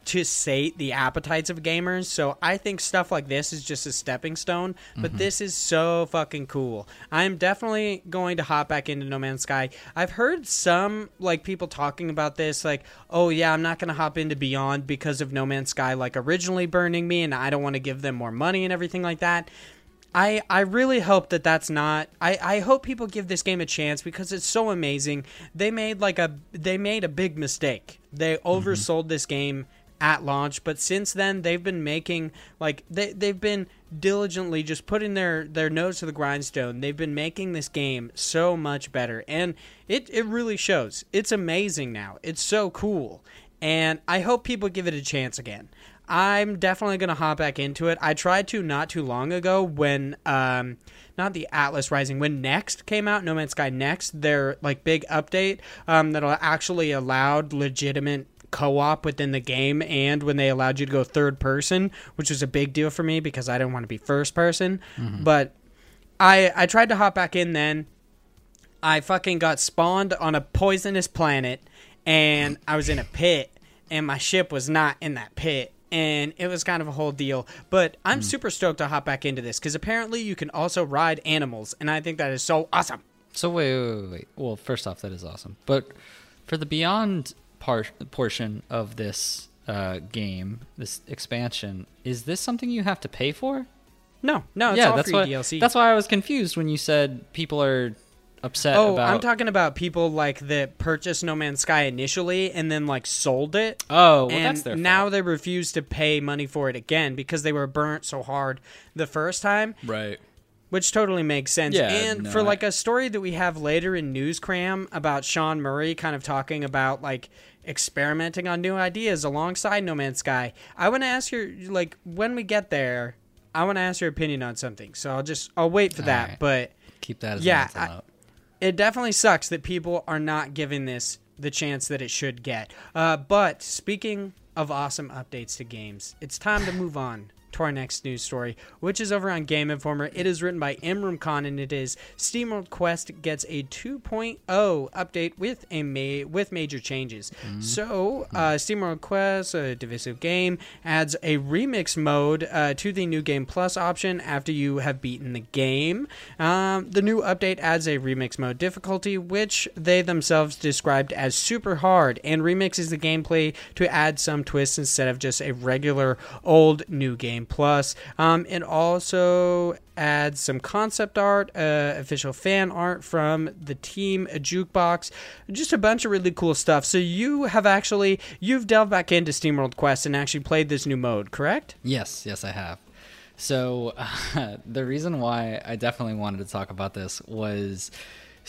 to sate the appetites of gamers. So I think stuff like this is just a stepping stone, but mm-hmm. this is so fucking cool. I'm definitely going to hop back into No Man's Sky. I've heard some like people talking about this, like, oh yeah, I'm not going to hop into Beyond because of No Man's Sky like originally burning me and I don't want to give them more money and everything like that. I, I really hope that that's not... I, I hope people give this game a chance because it's so amazing. They made like a they made a big mistake. They oversold mm-hmm. this game at launch, but since then they've been making like they they've been diligently just putting their, their nose to the grindstone. They've been making this game so much better, and it it really shows. It's amazing now. It's so cool, and I hope people give it a chance again. I'm definitely going to hop back into it. I tried to not too long ago when, um, not the Atlas Rising, when Next came out, No Man's Sky Next, their, like, big update um, that actually allowed legitimate co-op within the game, and when they allowed you to go third person, which was a big deal for me because I didn't want to be first person. Mm-hmm. But I, I tried to hop back in then. I fucking got spawned on a poisonous planet, and I was in a pit, and my ship was not in that pit. And it was kind of a whole deal, but I'm mm. super stoked to hop back into this because apparently you can also ride animals, and I think that is so awesome. So wait, wait, wait, wait. Well, first off, that is awesome. But for the Beyond part portion of this uh, game, this expansion, is this something you have to pay for? No, no, it's yeah, all free why, D L C. That's why I was confused when you said people are upset oh, about... Oh, I'm talking about people, like, that purchased No Man's Sky initially and then, like, sold it. Oh, well, and that's their fault. Now they refuse to pay money for it again because they were burnt so hard the first time. Right. Which totally makes sense. Yeah, and no, for, like, a story that we have later in Newscram about Sean Murray kind of talking about, like, experimenting on new ideas alongside No Man's Sky, I want to ask your, like, when we get there, I want to ask your opinion on something. So I'll just, I'll wait for All that, right. but... Keep that as yeah, an out. It definitely sucks that people are not giving this the chance that it should get. Uh, but speaking of awesome updates to games, it's time to move on to our next news story, which is over on Game Informer. It is written by Imram Khan, and it is SteamWorld Quest gets a two point oh update with a ma- with major changes. Mm-hmm. So uh, SteamWorld Quest, a divisive game, adds a remix mode uh, to the New Game Plus option after you have beaten the game. Um, the new update adds a remix mode difficulty, which they themselves described as super hard, and remixes the gameplay to add some twists instead of just a regular old new game. Plus, um, it also adds some concept art, uh, official fan art from the team, a jukebox, just a bunch of really cool stuff. So you have actually, you've delved back into SteamWorld Quest and actually played this new mode, correct? Yes, yes, I have. So uh, the reason why I definitely wanted to talk about this was,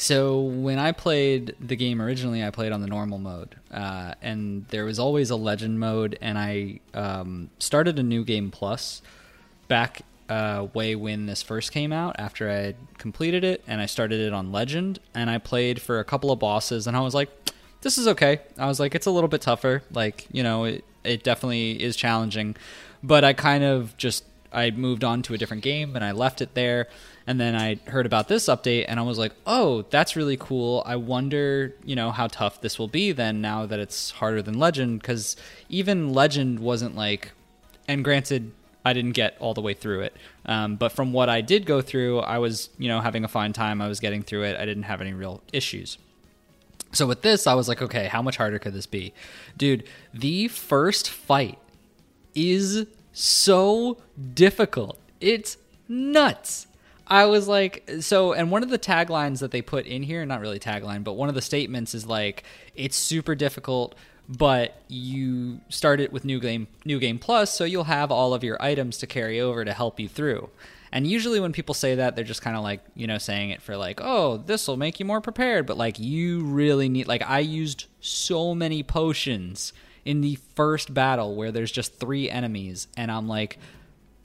so when I played the game originally, I played on the normal mode, uh, and there was always a Legend mode, and I um, started a New Game Plus back uh, way when this first came out after I had completed it, and I started it on Legend, and I played for a couple of bosses, and I was like, this is okay. I was like, it's a little bit tougher. Like, you know, it, it definitely is challenging, but I kind of just... I moved on to a different game and I left it there. And then I heard about this update and I was like, oh, that's really cool. I wonder, you know, how tough this will be then now that it's harder than Legend. Cause even Legend wasn't like, and granted I didn't get all the way through it. Um, but from what I did go through, I was, you know, having a fine time. I was getting through it. I didn't have any real issues. So with this, I was like, okay, how much harder could this be? Dude, the first fight is so difficult. It's nuts. I was like, so, and one of the taglines that they put in here, not really tagline, but one of the statements is like, it's super difficult, but you start it with New Game, New Game Plus, so you'll have all of your items to carry over to help you through. And usually when people say that, they're just kind of like, you know, saying it for like, oh, this will make you more prepared. But like, you really need, like, I used so many potions in the first battle where there's just three enemies, and I'm like,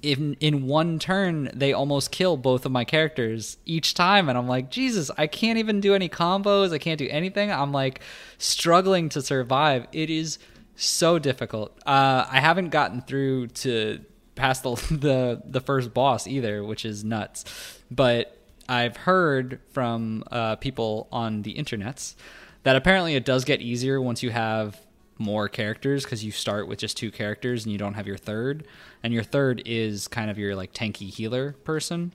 in in one turn, they almost kill both of my characters each time, and I'm like, Jesus, I can't even do any combos, I can't do anything, I'm like, struggling to survive. It is so difficult. Uh, I haven't gotten through to past the, the, the first boss either, which is nuts, but I've heard from uh, people on the internets that apparently it does get easier once you have more characters, because you start with just two characters and you don't have your third, and your third is kind of your like tanky healer person.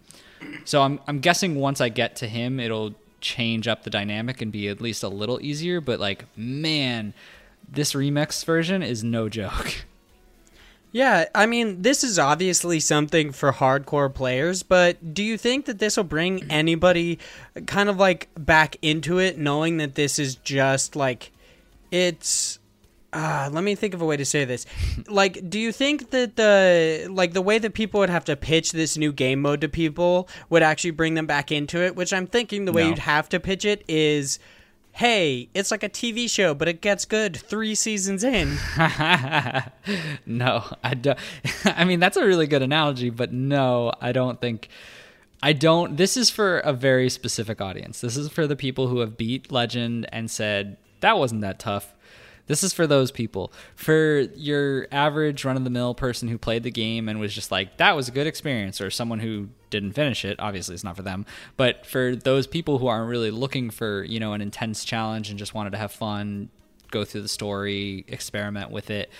So I'm I'm guessing once I get to him, it'll change up the dynamic and be at least a little easier. But like, man, this remix version is no joke. Yeah, I mean, this is obviously something for hardcore players, but do you think that this will bring anybody kind of like back into it, knowing that this is just like, it's... Uh, let me think of a way to say this. Like, do you think that the like the way that people would have to pitch this new game mode to people would actually bring them back into it? Which I'm thinking the way no. you'd have to pitch it is, hey, it's like a T V show, but it gets good three seasons in. No, I don't. I mean, that's a really good analogy, but no, I don't think... I don't... This is for a very specific audience. This is for the people who have beat Legend and said, that wasn't that tough. This is for those people. For your average run-of-the-mill person who played the game and was just like, that was a good experience, or someone who didn't finish it, obviously it's not for them. But for those people who aren't really looking for, you know, an intense challenge and just wanted to have fun, go through the story, experiment with it,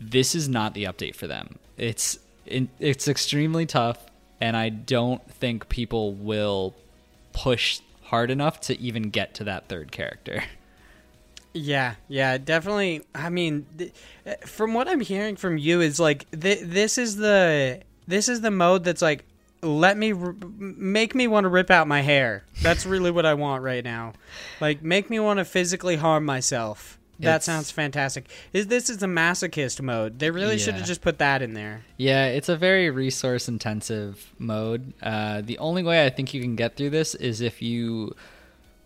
this is not the update for them. It's it's extremely tough, and I don't think people will push hard enough to even get to that third character. Yeah, yeah, definitely. I mean, th- from what I'm hearing from you is like th- this is the this is the mode that's like, let me r- make me want to rip out my hair. That's really what I want right now. Like, make me want to physically harm myself. That it's, sounds fantastic. Is this is the masochist mode? They really yeah. should have just put that in there. Yeah, it's a very resource intensive mode. Uh, the only way I think you can get through this is if you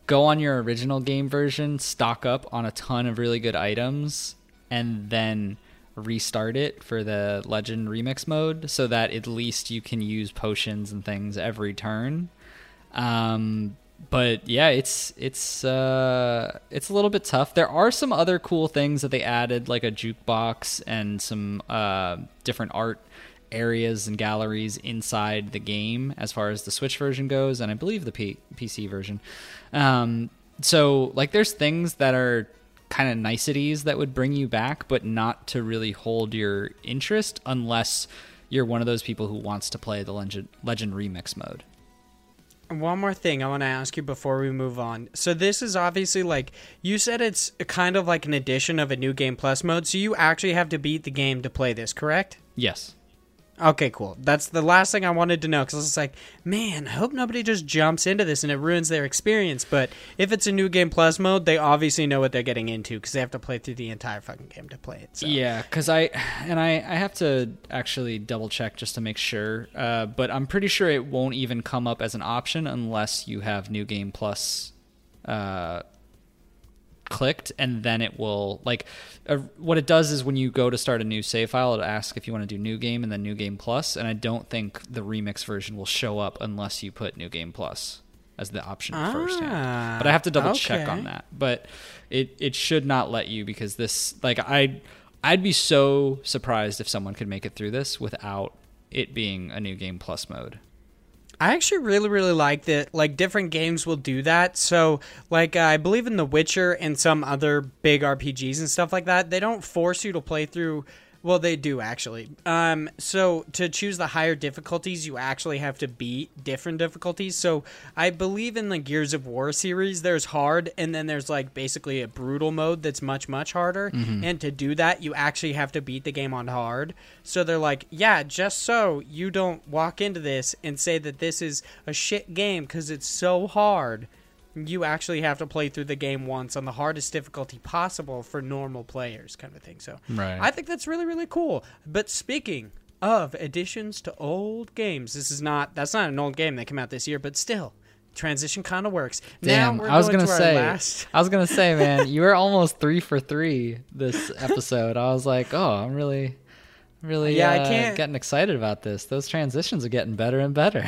go on your original game version, stock up on a ton of really good items, and then restart it for the Legend Remix mode so that at least you can use potions and things every turn. Um, but yeah, it's it's uh, it's a little bit tough. There are some other cool things that they added, like a jukebox and some uh, different art areas and galleries inside the game as far as the Switch version goes, and I believe the P- PC version. Um, so, like, there's things that are kind of niceties that would bring you back, but not to really hold your interest unless you're one of those people who wants to play the Legend, Legend Remix mode. One more thing I want to ask you before we move on. So this is obviously like, you said it's kind of like an addition of a New Game Plus mode, so you actually have to beat the game to play this, correct? Yes. Okay, cool. That's the last thing I wanted to know, because I was like, man, I hope nobody just jumps into this and it ruins their experience. But if it's a New Game Plus mode, they obviously know what they're getting into, because they have to play through the entire fucking game to play it. So. Yeah, because I and I, I have to actually double check just to make sure, uh, but I'm pretty sure it won't even come up as an option unless you have New Game Plus uh clicked, and then it will like uh, what it does is when you go to start a new save file, it'll ask if you want to do new game and then new game plus, and I don't think the remix version will show up unless you put new game plus as the option ah, first hand. But I have to double okay. check on that, but it it should not let you, because this like I I'd be so surprised if someone could make it through this without it being a new game plus mode. I actually really, really like that, like, different games will do that. So, like, uh, I believe in The Witcher and some other big R P Gs and stuff like that, they don't force you to play through... Well, they do, actually. Um, so, to choose the higher difficulties, you actually have to beat different difficulties. So, I believe in the Gears of War series, there's hard, and then there's, like, basically a brutal mode that's much, much harder. Mm-hmm. And to do that, you actually have to beat the game on hard. So they're like, yeah, just so you don't walk into this and say that this is a shit game because it's so hard. You actually have to play through the game once on the hardest difficulty possible for normal players, kind of thing. So right. I think that's really, really cool. But speaking of additions to old games, this is not that's not an old game that came out this year, but still, transition kind of works. Damn, now we're I was going to say, last... I was going to say, man, you were almost three for three this episode. I was like, oh, I'm really. Really yeah, uh, I can't... getting excited about this. Those transitions are getting better and better.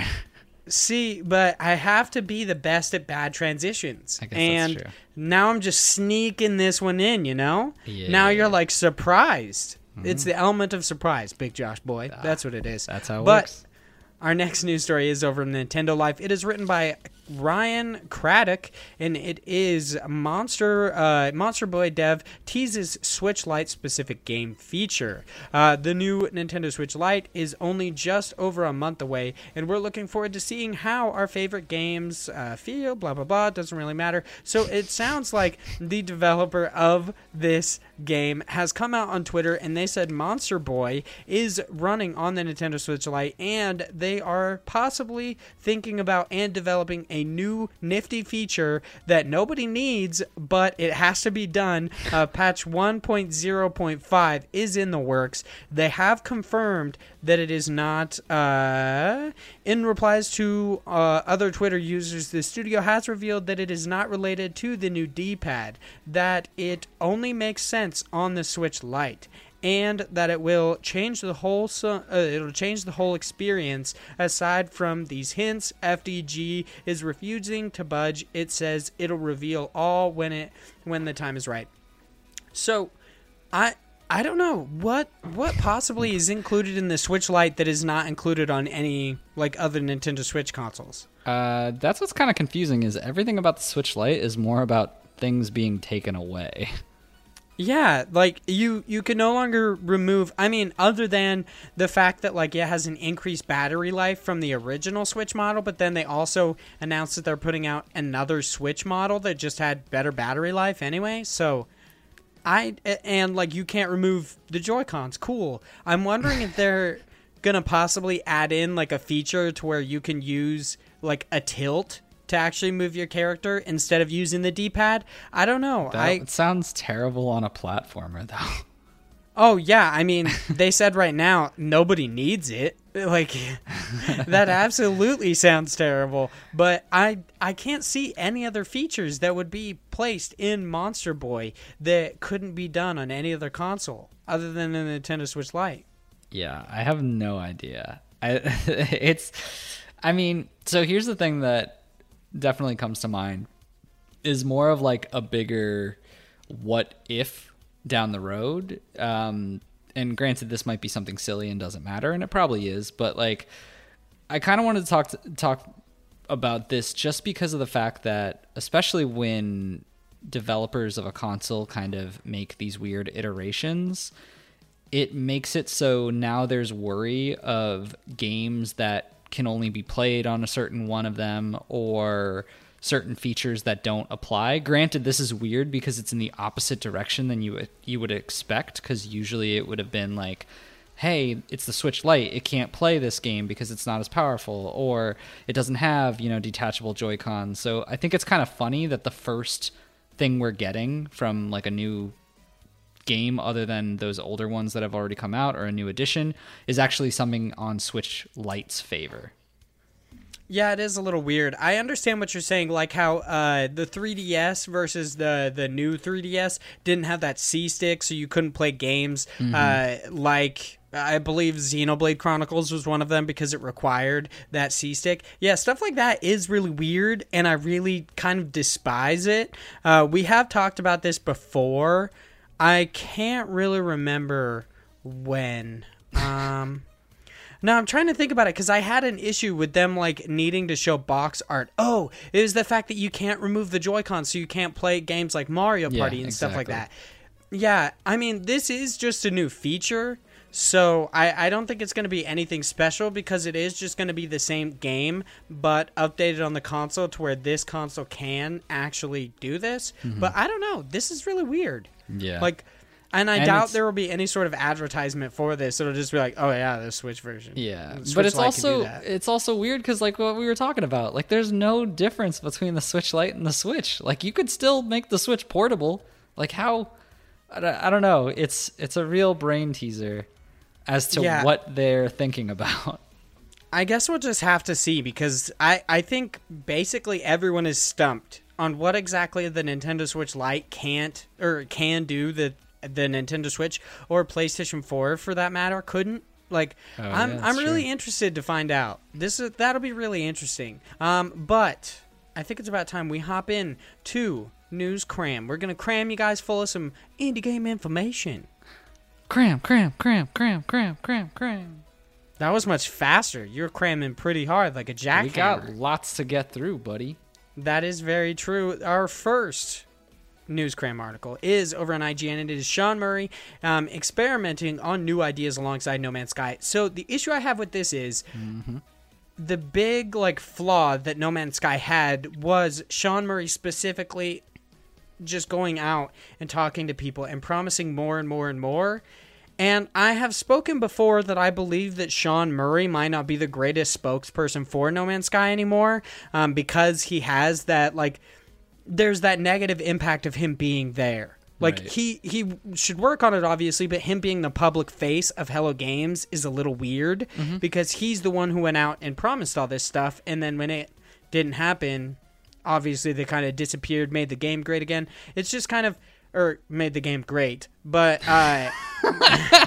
See, but I have to be the best at bad transitions. I guess and that's true. Now I'm just sneaking this one in, you know? Yeah. Now you're like surprised. Mm-hmm. It's the element of surprise, Big Josh Boy. Ah, that's what it is. That's how it but works. But our next news story is over in Nintendo Life. It is written by Ryan Craddock, and it is Monster uh, Monster Boy dev teases Switch Lite specific game feature. Uh, the new Nintendo Switch Lite is only just over a month away, and we're looking forward to seeing how our favorite games uh, feel, blah, blah, blah, doesn't really matter. So it sounds like the developer of this game has come out on Twitter, and they said Monster Boy is running on the Nintendo Switch Lite, and they are possibly thinking about and developing a a new nifty feature that nobody needs, but it has to be done. Uh, patch one point oh point five is in the works. They have confirmed that it is not. Uh, in replies to uh, other Twitter users, the studio has revealed that it is not related to the new D-pad, that it only makes sense on the Switch Lite, and that it will change the whole uh, it'll change the whole experience. Aside from these hints, F D G is refusing to budge. It says it'll reveal all when it when the time is right. So, I I don't know what what possibly is included in the Switch Lite that is not included on any like other Nintendo Switch consoles. Uh, that's what's kind of confusing, is everything about the Switch Lite is more about things being taken away. Yeah, like, you, you can no longer remove... I mean, other than the fact that, like, it has an increased battery life from the original Switch model, but then they also announced that they're putting out another Switch model that just had better battery life anyway, so... I... And, like, you can't remove the Joy-Cons. Cool. I'm wondering if they're gonna possibly add in, like, a feature to where you can use, like, a tilt... to actually move your character instead of using the D-pad. I don't know. That I, sounds terrible on a platformer, though. Oh, yeah. I mean, they said right now, nobody needs it. Like, that absolutely sounds terrible. But I I can't see any other features that would be placed in Monster Boy that couldn't be done on any other console other than the Nintendo Switch Lite. Yeah, I have no idea. I It's... I mean, so here's the thing that... definitely comes to mind is more of like a bigger what if down the road, um and granted this might be something silly and doesn't matter, and it probably is, but like I kind of wanted to talk to, talk about this just because of the fact that, especially when developers of a console kind of make these weird iterations, it makes it so now there's worry of games that can only be played on a certain one of them, or certain features that don't apply. Granted, this is weird because it's in the opposite direction than you you would expect, because usually it would have been like, hey, it's the Switch Lite, it can't play this game because it's not as powerful, or it doesn't have, you know, detachable Joy-Cons. So I think it's kind of funny that the first thing we're getting from like a new game, other than those older ones that have already come out or a new edition, is actually something on Switch Lite's favor. Yeah, it is a little weird. I understand what you're saying, like how uh, the three D S versus the, the new three D S didn't have that C-stick, so you couldn't play games mm-hmm. uh, like... I believe Xenoblade Chronicles was one of them because it required that C-stick. Yeah, stuff like that is really weird, and I really kind of despise it. Uh, we have talked about this before. I can't really remember when. Um, no, I'm trying to think about it because I had an issue with them like needing to show box art. Oh, it was the fact that you can't remove the Joy-Con, so you can't play games like Mario Party yeah, and exactly. stuff like that. Yeah, I mean, this is just a new feature, so I, I don't think it's going to be anything special because it is just going to be the same game but updated on the console to where this console can actually do this. Mm-hmm. But I don't know. This is really weird. Yeah. Like, and I and doubt there will be any sort of advertisement for this. It'll just be like, oh yeah, the Switch version. Yeah. Switch but it's Lite also it's also weird because like what we were talking about, like there's no difference between the Switch Lite and the Switch. Like you could still make the Switch portable. Like how? I don't know. It's it's a real brain teaser as to yeah. what they're thinking about. I guess we'll just have to see because I, I think basically everyone is stumped on what exactly the Nintendo Switch Lite can't or can do that the Nintendo Switch or PlayStation four for that matter couldn't. Like oh, I'm yeah, I'm true. really interested to find out. This is, that'll be really interesting. Um, but I think it's about time we hop in to News Cram. We're gonna cram you guys full of some indie game information. Cram, cram, cram, cram, cram, cram, cram. That was much faster. You're cramming pretty hard like a jackhammer. We got lots to get through, buddy. That is very true. Our first News Cram article is over on I G N, and it is Sean Murray um, experimenting on new ideas alongside No Man's Sky. So the issue I have with this is mm-hmm. the big like flaw that No Man's Sky had was Sean Murray specifically just going out and talking to people and promising more and more and more. And I have spoken before that I believe that Sean Murray might not be the greatest spokesperson for No Man's Sky anymore, um, because he has that, like, there's that negative impact of him being there. Like, right. he, he should work on it, obviously, but him being the public face of Hello Games is a little weird, mm-hmm. because he's the one who went out and promised all this stuff, and then when it didn't happen, obviously they kind of disappeared, made the game great again. It's just kind of... Or made the game great, but uh,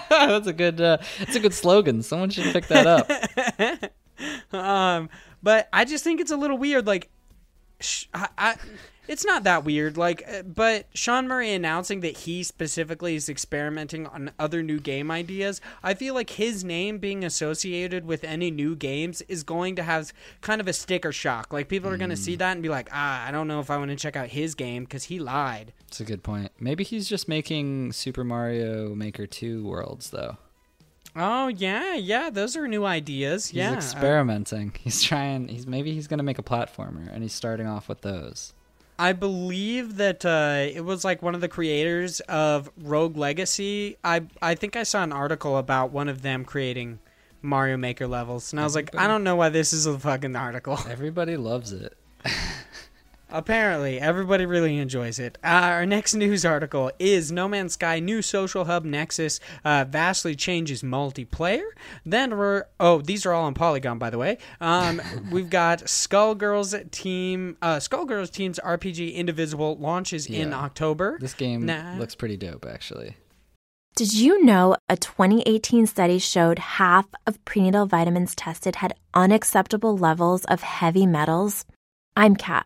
that's a good uh, that's a good slogan. Someone should pick that up. um, but I just think it's a little weird. Like, sh- I, I, it's not that weird. Like, but Sean Murray announcing that he specifically is experimenting on other new game ideas. I feel like his name being associated with any new games is going to have kind of a sticker shock. Like, people are mm. going to see that and be like, ah, I don't know if I want to check out his game because he lied. That's a good point. Maybe he's just making Super Mario Maker two worlds, though. Oh, yeah, yeah. Those are new ideas. He's yeah. experimenting. Uh, he's trying. He's maybe he's going to make a platformer, and he's starting off with those. I believe that uh, it was like one of the creators of Rogue Legacy. I I think I saw an article about one of them creating Mario Maker levels, and I was Everybody, like, I don't know why this is a fucking article. Everybody loves it. Apparently, everybody really enjoys it. Uh, our next news article is No Man's Sky new social hub Nexus uh, vastly changes multiplayer. Then we're... Oh, these are all on Polygon, by the way. Um, we've got Skullgirls team... Uh, Skullgirls team's R P G Indivisible launches yeah. in October. This game nah. looks pretty dope, actually. Did you know a twenty eighteen study showed half of prenatal vitamins tested had unacceptable levels of heavy metals? I'm Kat,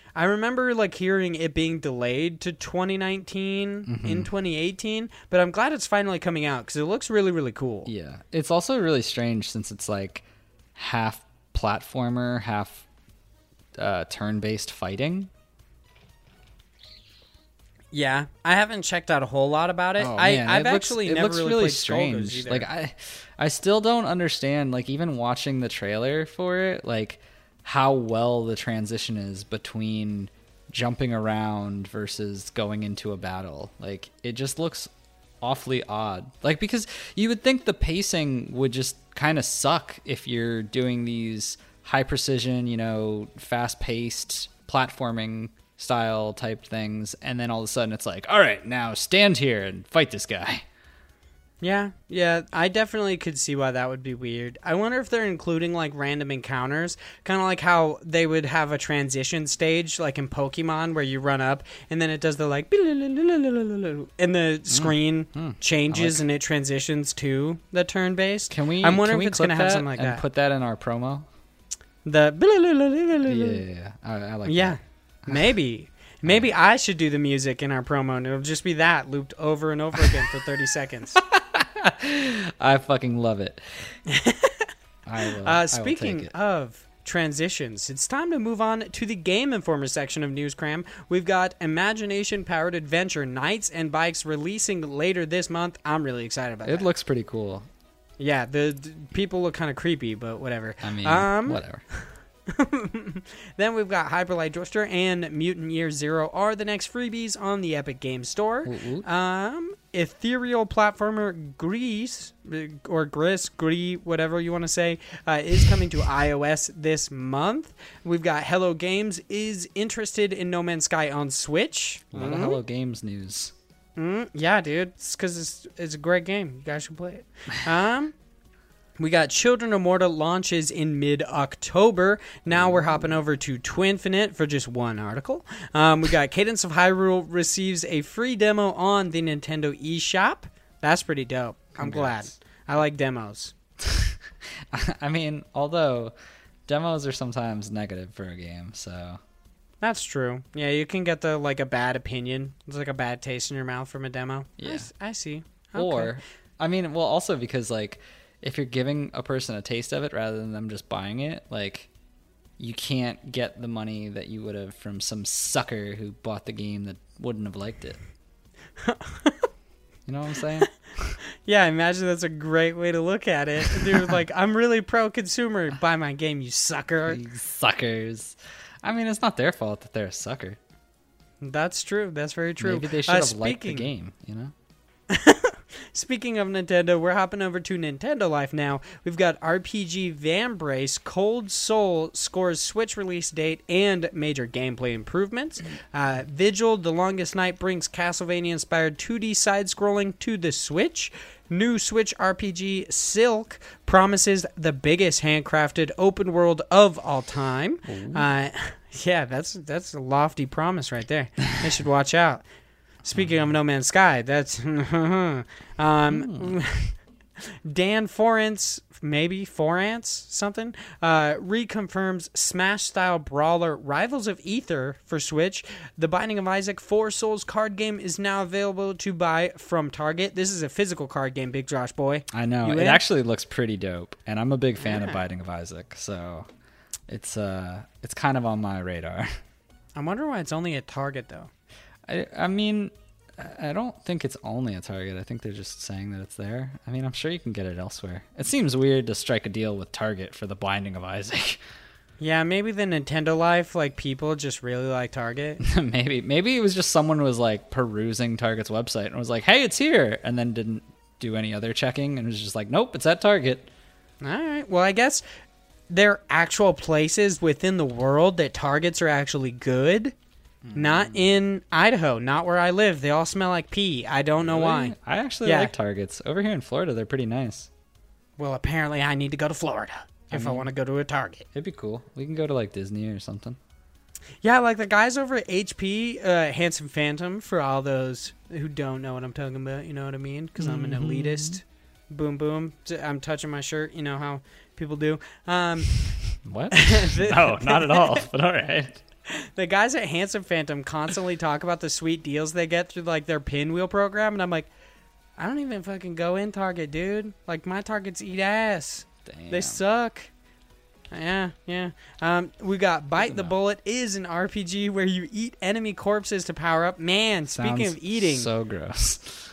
I remember like hearing it being delayed to twenty nineteen mm-hmm. in twenty eighteen, but I'm glad it's finally coming out because it looks really, really cool. Yeah. It's also really strange since it's like half platformer, half uh, turn-based fighting. Yeah. I haven't checked out a whole lot about it. Oh, I, man. I've it looks, actually it never looks really, really played strange. Either. Like I, I still don't understand, like even watching the trailer for it, like how well the transition is between jumping around versus going into a battle. Like, it just looks awfully odd. Like, because you would think the pacing would just kind of suck if you're doing these high precision, you know, fast paced platforming style type things. And then all of a sudden it's like, all right, now stand here and fight this guy. Yeah, yeah, I definitely could see why that would be weird. I wonder if they're including, like, random encounters, kind of like how they would have a transition stage, like in Pokemon, where you run up, and then it does the, like, and the screen mm, mm, changes, like, and it transitions to the turn-based. Can we, I'm wondering can we if it's going to have something like and that. And put that in our promo? The... Yeah, I, I like yeah, that. Yeah, maybe. Maybe I should do the music in our promo, and it'll just be that looped over and over again for thirty seconds. I fucking love it. I will, uh, speaking I will take it. Of transitions, it's time to move on to the Game Informer section of Newscram. We've got Imagination-Powered Adventure Nights and Bikes releasing later this month. I'm really excited about it. It looks pretty cool. Yeah, the, the people look kind of creepy, but whatever. I mean, um, whatever. Then we've got Hyper Light Drifter and Mutant Year Zero are the next freebies on the Epic Games Store. Ooh, ooh. Um, ethereal platformer Grease or Gris, Gree, whatever you want to say, uh, is coming to iOS this month. We've got Hello Games is interested in No Man's Sky on Switch. A lot mm-hmm. of Hello Games news. Mm-hmm. Yeah, dude, it's because it's it's a great game. You guys should play it. Um. We got Children of Morta launches in mid-October. Now we're hopping over to Twinfinite for just one article. Um, we got Cadence of Hyrule receives a free demo on the Nintendo eShop. That's pretty dope. I'm Congrats. glad. I like demos. I mean, although demos are sometimes negative for a game, so... That's true. Yeah, you can get the like a bad opinion. It's like a bad taste in your mouth from a demo. Yeah. I, I see. Okay. Or, I mean, well, also because like... if you're giving a person a taste of it rather than them just buying it, like you can't get the money that you would have from some sucker who bought the game that wouldn't have liked it. You know what I'm saying? Yeah, I imagine that's a great way to look at it. They're like, I'm really pro-consumer. Buy my game, you sucker. You suckers. I mean, it's not their fault that they're a sucker. That's true. That's very true. Maybe they should uh, have speaking... liked the game, you know? Speaking of Nintendo, we're hopping over to Nintendo Life now. We've got R P G Vambrace, Cold Soul scores Switch release date and major gameplay improvements. Uh, Vigil, The Longest Night brings Castlevania-inspired two D side-scrolling to the Switch. New Switch R P G Silk promises the biggest handcrafted open world of all time. Uh, yeah, that's, that's a lofty promise right there. They should watch out. Speaking of No Man's Sky, that's... um, Dan Forance, maybe Forance something, uh, reconfirms Smash-style brawler Rivals of Ether for Switch. The Binding of Isaac Four Souls card game is now available to buy from Target. This is a physical card game, Big Josh Boy. I know. You it in? Actually looks pretty dope, and I'm a big fan yeah. of Binding of Isaac, so it's uh, it's kind of on my radar. I wonder why it's only at Target, though. I, I mean, I don't think it's only a Target. I think they're just saying that it's there. I mean, I'm sure you can get it elsewhere. It seems weird to strike a deal with Target for The Binding of Isaac. Yeah, maybe the Nintendo Life, like, people just really like Target. maybe. Maybe it was just someone was, like, perusing Target's website and was like, hey, it's here, and then didn't do any other checking and was just like, nope, it's at Target. All right. Well, I guess there are actual places within the world that Targets are actually good. Not in Idaho, not where I live. They all smell like pee. I don't know really? why. I actually yeah. like Targets. Over here in Florida, they're pretty nice. Well, apparently I need to go to Florida I if mean, I want to go to a Target. It'd be cool. We can go to, like, Disney or something. Yeah, like the guys over at H P, uh, Handsome Phantom, for all those who don't know what I'm talking about, you know what I mean? Because mm-hmm. I'm an elitist. Boom, boom. I'm touching my shirt. You know how people do. Um, what? No, not at all, but all right. The guys at Handsome Phantom constantly talk about the sweet deals they get through, like, their pinwheel program, and I'm like, I don't even fucking go in Target, dude. Like, my Targets eat ass. Damn. They suck. Yeah, yeah. Um, we got Bite the Bullet is an R P G where you eat enemy corpses to power up. Man, speaking Sounds of eating. So gross.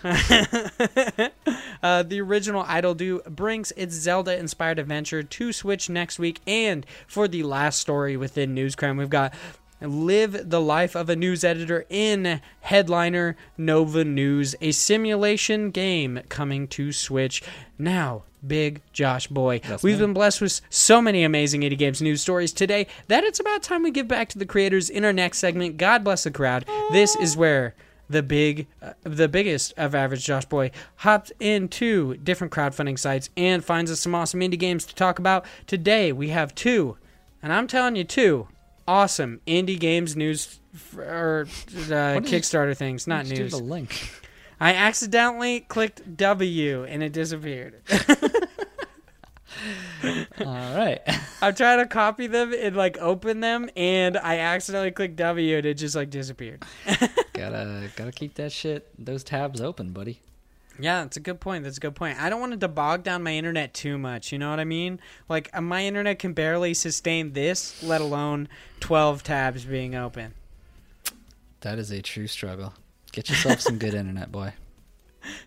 uh, the original Idle Do brings its Zelda-inspired adventure to Switch next week. And for the last story within Newscrime, we've got Live the Life of a News Editor in Headliner Nova News, a simulation game coming to Switch now. Big Josh Boy. That's We've me. been blessed with so many amazing eighty Games news stories today that it's about time we give back to the creators in our next segment. God bless the crowd. This is where the big, uh, the biggest of average Josh Boy hopped into different crowdfunding sites and finds us some awesome indie games to talk about. Today we have two, and I'm telling you two, awesome indie games news f- or uh, Kickstarter you, things, not news. Just do the link. I accidentally clicked W and it disappeared. All right. I'm trying to copy them and, like, open them, and I accidentally clicked W and it just, like, disappeared. gotta gotta keep that shit, those tabs open, buddy. Yeah, that's a good point. That's a good point. I don't want it to bog down my internet too much. You know what I mean? Like, my internet can barely sustain this, let alone twelve tabs being open. That is a true struggle. Get yourself some good internet, boy.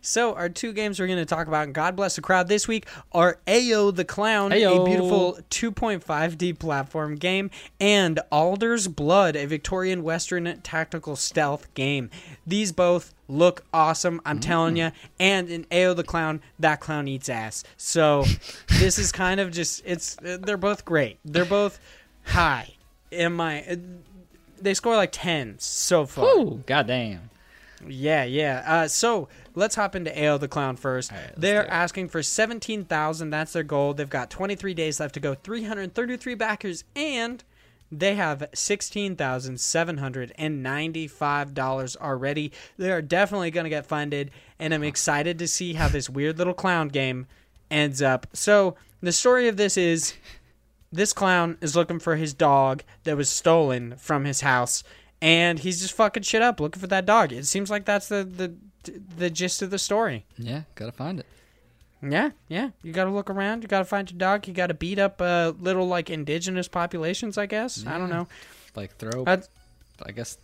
So our two games we're going to talk about, and God bless the crowd this week, are Ayo the Clown, Ayo. a beautiful two point five D platform game, and Alder's Blood, a Victorian Western tactical stealth game. These both look awesome, I'm mm-hmm. telling you. And in Ayo the Clown, that clown eats ass. So this is kind of just, it's they're both great. They're both high. In my, they score like tens so far. Ooh, goddamn. Yeah, yeah. Uh, so let's hop into Ayo the Clown first. Right, They're asking for seventeen thousand dollars. That's their goal. They've got twenty-three days left to go, three hundred thirty-three backers, and they have sixteen thousand seven hundred ninety-five dollars already. They are definitely going to get funded, and I'm excited to see how this weird little clown game ends up. So the story of this is this clown is looking for his dog that was stolen from his house. And he's just fucking shit up, looking for that dog. It seems like that's the, the the gist of the story. Yeah, gotta find it. Yeah, yeah. You got to look around. You got to find your dog. You got to beat up uh, little, like, indigenous populations, I guess. Yeah. I don't know. Like, throw, I'd... I guess,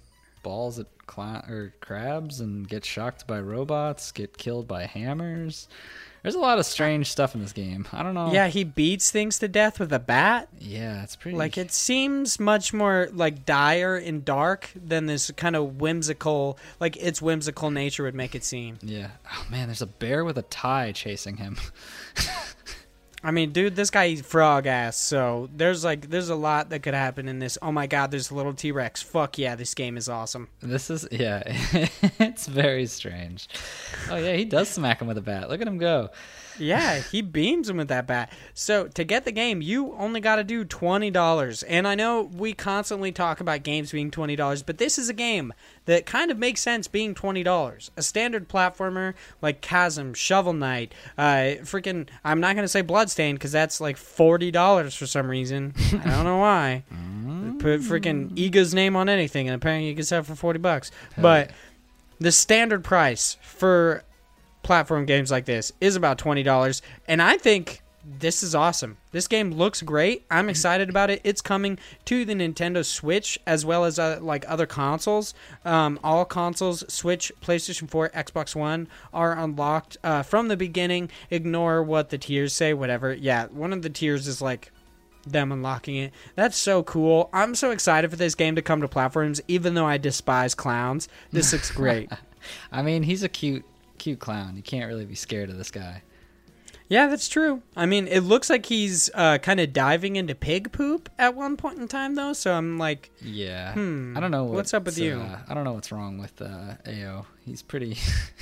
balls at cl- or crabs and get shocked by robots, get killed by hammers. There's a lot of strange stuff in this game. I don't know. Yeah, he beats things to death with a bat. Yeah, it's pretty... Like, it seems much more, like, dire and dark than this kind of whimsical... Like, its whimsical nature would make it seem. Yeah. Oh, man, there's a bear with a tie chasing him. I mean, dude, this guy eats frog ass, so there's, like, there's a lot that could happen in this. Oh, my God, there's a little T-Rex. Fuck yeah, this game is awesome. This is, yeah, it's very strange. Oh, yeah, he does smack him with a bat. Look at him go. Yeah, he beams him with that bat. So, to get the game, you only got to do twenty dollars. And I know we constantly talk about games being twenty dollars, but this is a game that kind of makes sense being twenty dollars. A standard platformer like Chasm, Shovel Knight, uh, freaking, I'm not going to say Bloodstained because that's like forty dollars for some reason. I don't know why. Put freaking Iga's name on anything, and apparently you can sell it for forty bucks. Hell but yeah. The standard price for platform games like this is about twenty dollars, and I think this is awesome. This game looks great. I'm excited about it. It's coming to the Nintendo Switch as well as uh, like other consoles. Um, all consoles, Switch, PlayStation four, Xbox One, are unlocked uh, from the beginning. Ignore what the tiers say, whatever. Yeah, one of the tiers is like them unlocking it. That's so cool. I'm so excited for this game to come to platforms, even though I despise clowns. This looks great. I mean, he's a cute cute clown. You can't really be scared of this guy. Yeah, that's true. I mean, it looks like he's uh kind of diving into pig poop at one point in time, though, so I'm like, yeah, hmm, I don't know what, what's up with uh, you. I don't know what's wrong with uh Ayo. He's pretty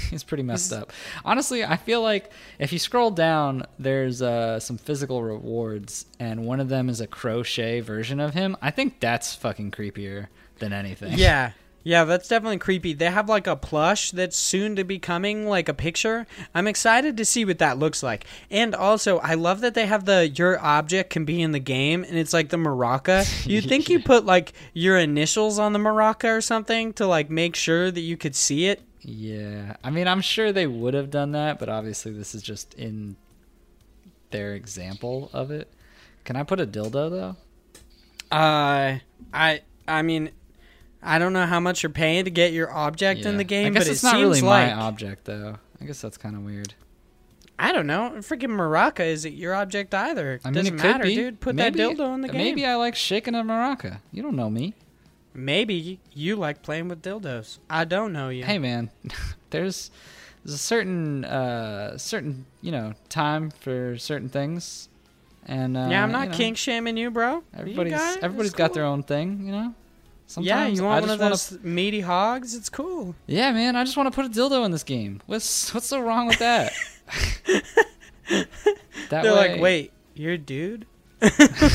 he's pretty messed up. Honestly, I feel like if you scroll down, there's uh some physical rewards, and one of them is a crochet version of him. I think that's fucking creepier than anything. Yeah. Yeah, that's definitely creepy. They have, like, a plush that's soon to be coming, like, a picture. I'm excited to see what that looks like. And also, I love that they have the your object can be in the game, and it's, like, the maraca. You'd think you put, like, your initials on the maraca or something to, like, make sure that you could see it. Yeah. I mean, I'm sure they would have done that, but obviously this is just in their example of it. Can I put a dildo, though? Uh, I, I mean... I don't know how much you're paying to get your object yeah. in the game, but it seems like... I guess it's not really my object, though. I guess that's kind of weird. I don't know. Freaking maraca isn't your object either. I mean, doesn't it could matter, be. Dude. Put maybe, that dildo in the game. Maybe I like shaking a maraca. You don't know me. Maybe you like playing with dildos. I don't know you. Hey, man. There's there's a certain, uh, certain you know, time for certain things. And uh, yeah, I'm not you know, kink shaming you, bro. Everybody's, you guys? Everybody's cool. Got their own thing, you know? Sometimes yeah, you want I one of those wanna... meaty hogs? It's cool. Yeah, man, I just want to put a dildo in this game. What's what's so wrong with that? that They're way... like, wait, you're a dude? like,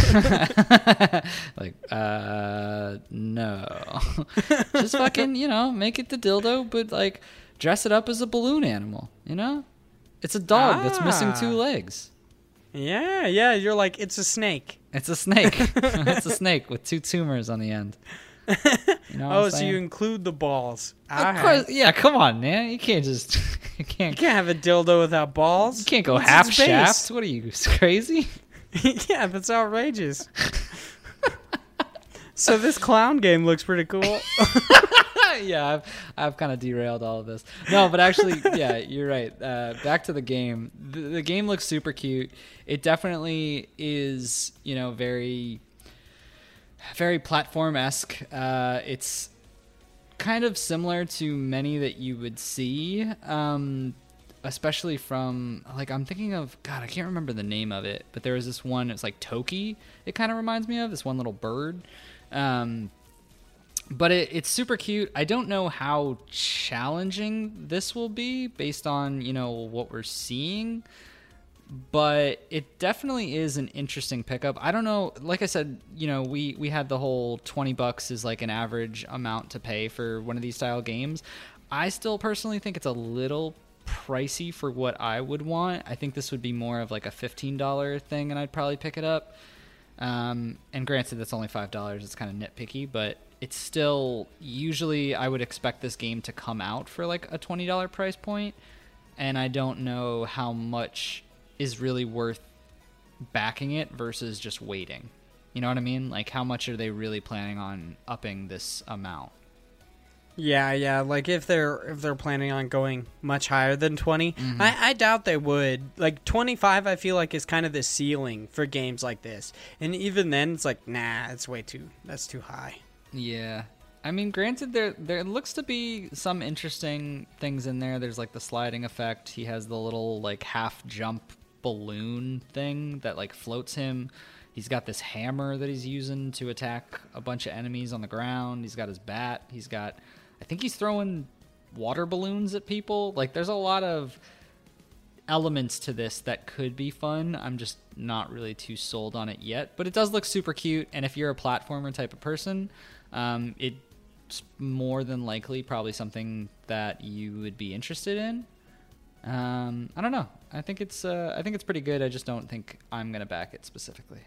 uh, no. Just fucking, you know, make it the dildo, but, like, dress it up as a balloon animal, you know? It's a dog ah. that's missing two legs. Yeah, yeah, you're like, it's a snake. It's a snake. It's a snake with two tumors on the end. You know oh, so saying? You include the balls. Of All course, right. Yeah, come on, man. You can't just... You can't, you can't have a dildo without balls. You can't go half shaft. What are you, crazy? Yeah, that's outrageous. So this clown game looks pretty cool. Yeah, I've, I've kind of derailed all of this. No, but actually, yeah, you're right. Uh, back to the game. The, the game looks super cute. It definitely is, you know, very, very platform-esque. Uh, it's kind of similar to many that you would see, um, especially from, like, I'm thinking of, God, I can't remember the name of it, but there was this one, it's like Toki, it kind of reminds me of, this one little bird. Um But it, it's super cute. I don't know how challenging this will be based on, you know, what we're seeing. But it definitely is an interesting pickup. I don't know. Like I said, you know, we, we had the whole twenty bucks is like an average amount to pay for one of these style games. I still personally think it's a little pricey for what I would want. I think this would be more of like a fifteen dollars thing, and I'd probably pick it up. Um, and granted, that's only five dollars. It's kind of nitpicky, but... It's still, usually I would expect this game to come out for like a twenty dollars price point, and I don't know how much is really worth backing it versus just waiting. You know what I mean? Like, how much are they really planning on upping this amount? Yeah, yeah. Like, if they're if they're planning on going much higher than twenty, mm-hmm. I, I doubt they would. Like, twenty-five, I feel like, is kind of the ceiling for games like this. And even then, it's like, nah, it's way too, that's too high. Yeah. I mean, granted, there there looks to be some interesting things in there. There's, like, the sliding effect. He has the little, like, half-jump balloon thing that, like, floats him. He's got this hammer that he's using to attack a bunch of enemies on the ground. He's got his bat. He's got... I think he's throwing water balloons at people. Like, there's a lot of elements to this that could be fun. I'm just not really too sold on it yet. But it does look super cute, and if you're a platformer type of person... Um, it's more than likely probably something that you would be interested in. Um, I don't know. I think it's uh, I think it's pretty good. I just don't think I'm gonna back it specifically.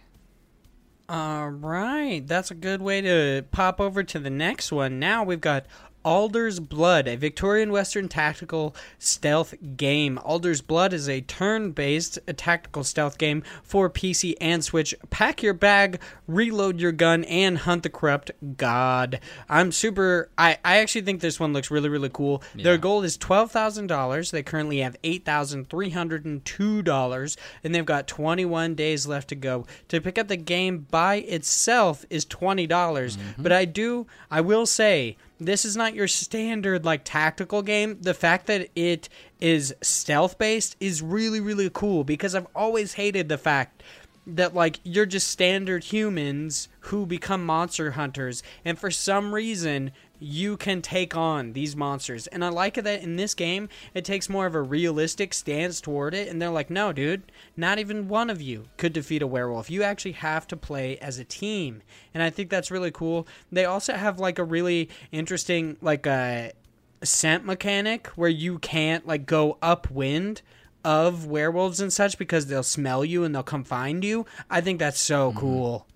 All right, that's a good way to pop over to the next one. Now we've got Alder's Blood, a Victorian Western tactical stealth game. Alder's Blood is a turn-based tactical stealth game for P C and Switch. Pack your bag, reload your gun, and hunt the corrupt god. I'm super... I, I actually think this one looks really, really cool. Yeah. Their goal is twelve thousand dollars. They currently have eight thousand three hundred two dollars, and they've got twenty-one days left to go. To pick up the game by itself is twenty dollars, mm-hmm. but I do... I will say... This is not your standard, like, tactical game. The fact that it is stealth-based is really, really cool because I've always hated the fact that, like, you're just standard humans who become monster hunters, and for some reason, you can take on these monsters. And I like that in this game, it takes more of a realistic stance toward it, and they're like, no, dude, not even one of you could defeat a werewolf. You actually have to play as a team, and I think that's really cool. They also have, like, a really interesting, like, uh, scent mechanic where you can't, like, go upwind of werewolves and such because they'll smell you and they'll come find you. I think that's so mm-hmm. cool.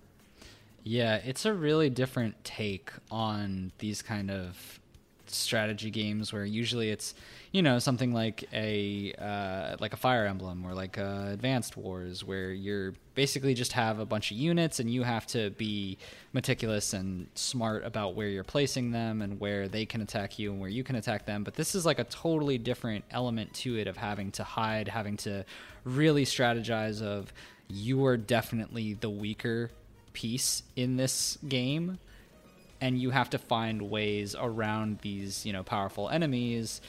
Yeah, it's a really different take on these kind of strategy games where usually it's, you know, something like a uh, like a Fire Emblem or like uh, Advanced Wars where you're basically just have a bunch of units and you have to be meticulous and smart about where you're placing them and where they can attack you and where you can attack them. But this is like a totally different element to it of having to hide, having to really strategize of you are definitely the weaker piece in this game, and you have to find ways around these, you know, powerful enemies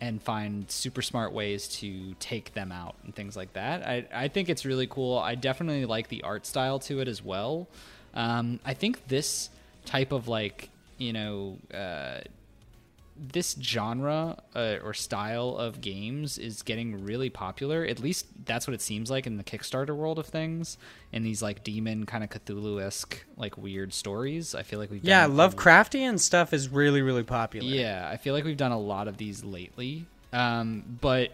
and find super smart ways to take them out and things like that. I, I think it's really cool. I definitely like the art style to it as well. Um, I think this type of, like, you know, uh, this genre uh, or style of games is getting really popular. At least that's what it seems like in the Kickstarter world of things. In these, like, demon kind of Cthulhu-esque, like, weird stories. I feel like we've yeah, done... Yeah, Lovecraftian stuff is really, really popular. Yeah, I feel like we've done a lot of these lately. Um, but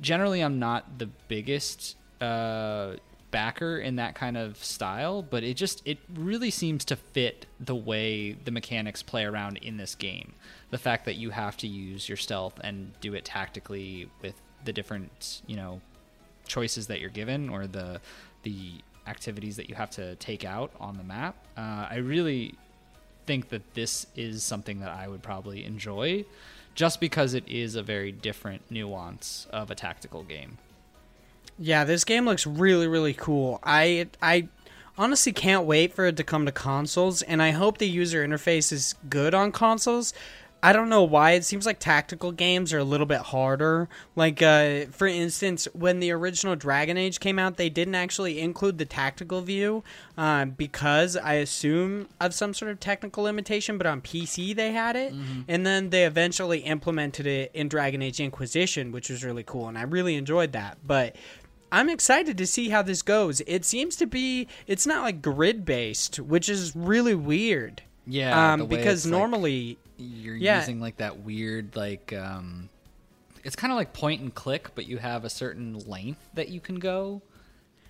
generally I'm not the biggest uh, backer in that kind of style, but it just, it really seems to fit the way the mechanics play around in this game. The fact that you have to use your stealth and do it tactically with the different, you know, choices that you're given or the the activities that you have to take out on the map. Uh, I really think that this is something that I would probably enjoy just because it is a very different nuance of a tactical game. Yeah, this game looks really, really cool. I... I... honestly can't wait for it to come to consoles, and I hope the user interface is good on consoles. I don't know why. It seems like tactical games are a little bit harder. Like, uh, for instance, when the original Dragon Age came out, they didn't actually include the tactical view uh, because, I assume, of some sort of technical limitation, but on P C they had it. Mm-hmm. And then they eventually implemented it in Dragon Age Inquisition, which was really cool, and I really enjoyed that. But... I'm excited to see how this goes. It seems to be... It's not, like, grid-based, which is really weird. Yeah, um, because normally... Like, you're yeah. using, like, that weird, like... Um, it's kind of like point-and-click, but you have a certain length that you can go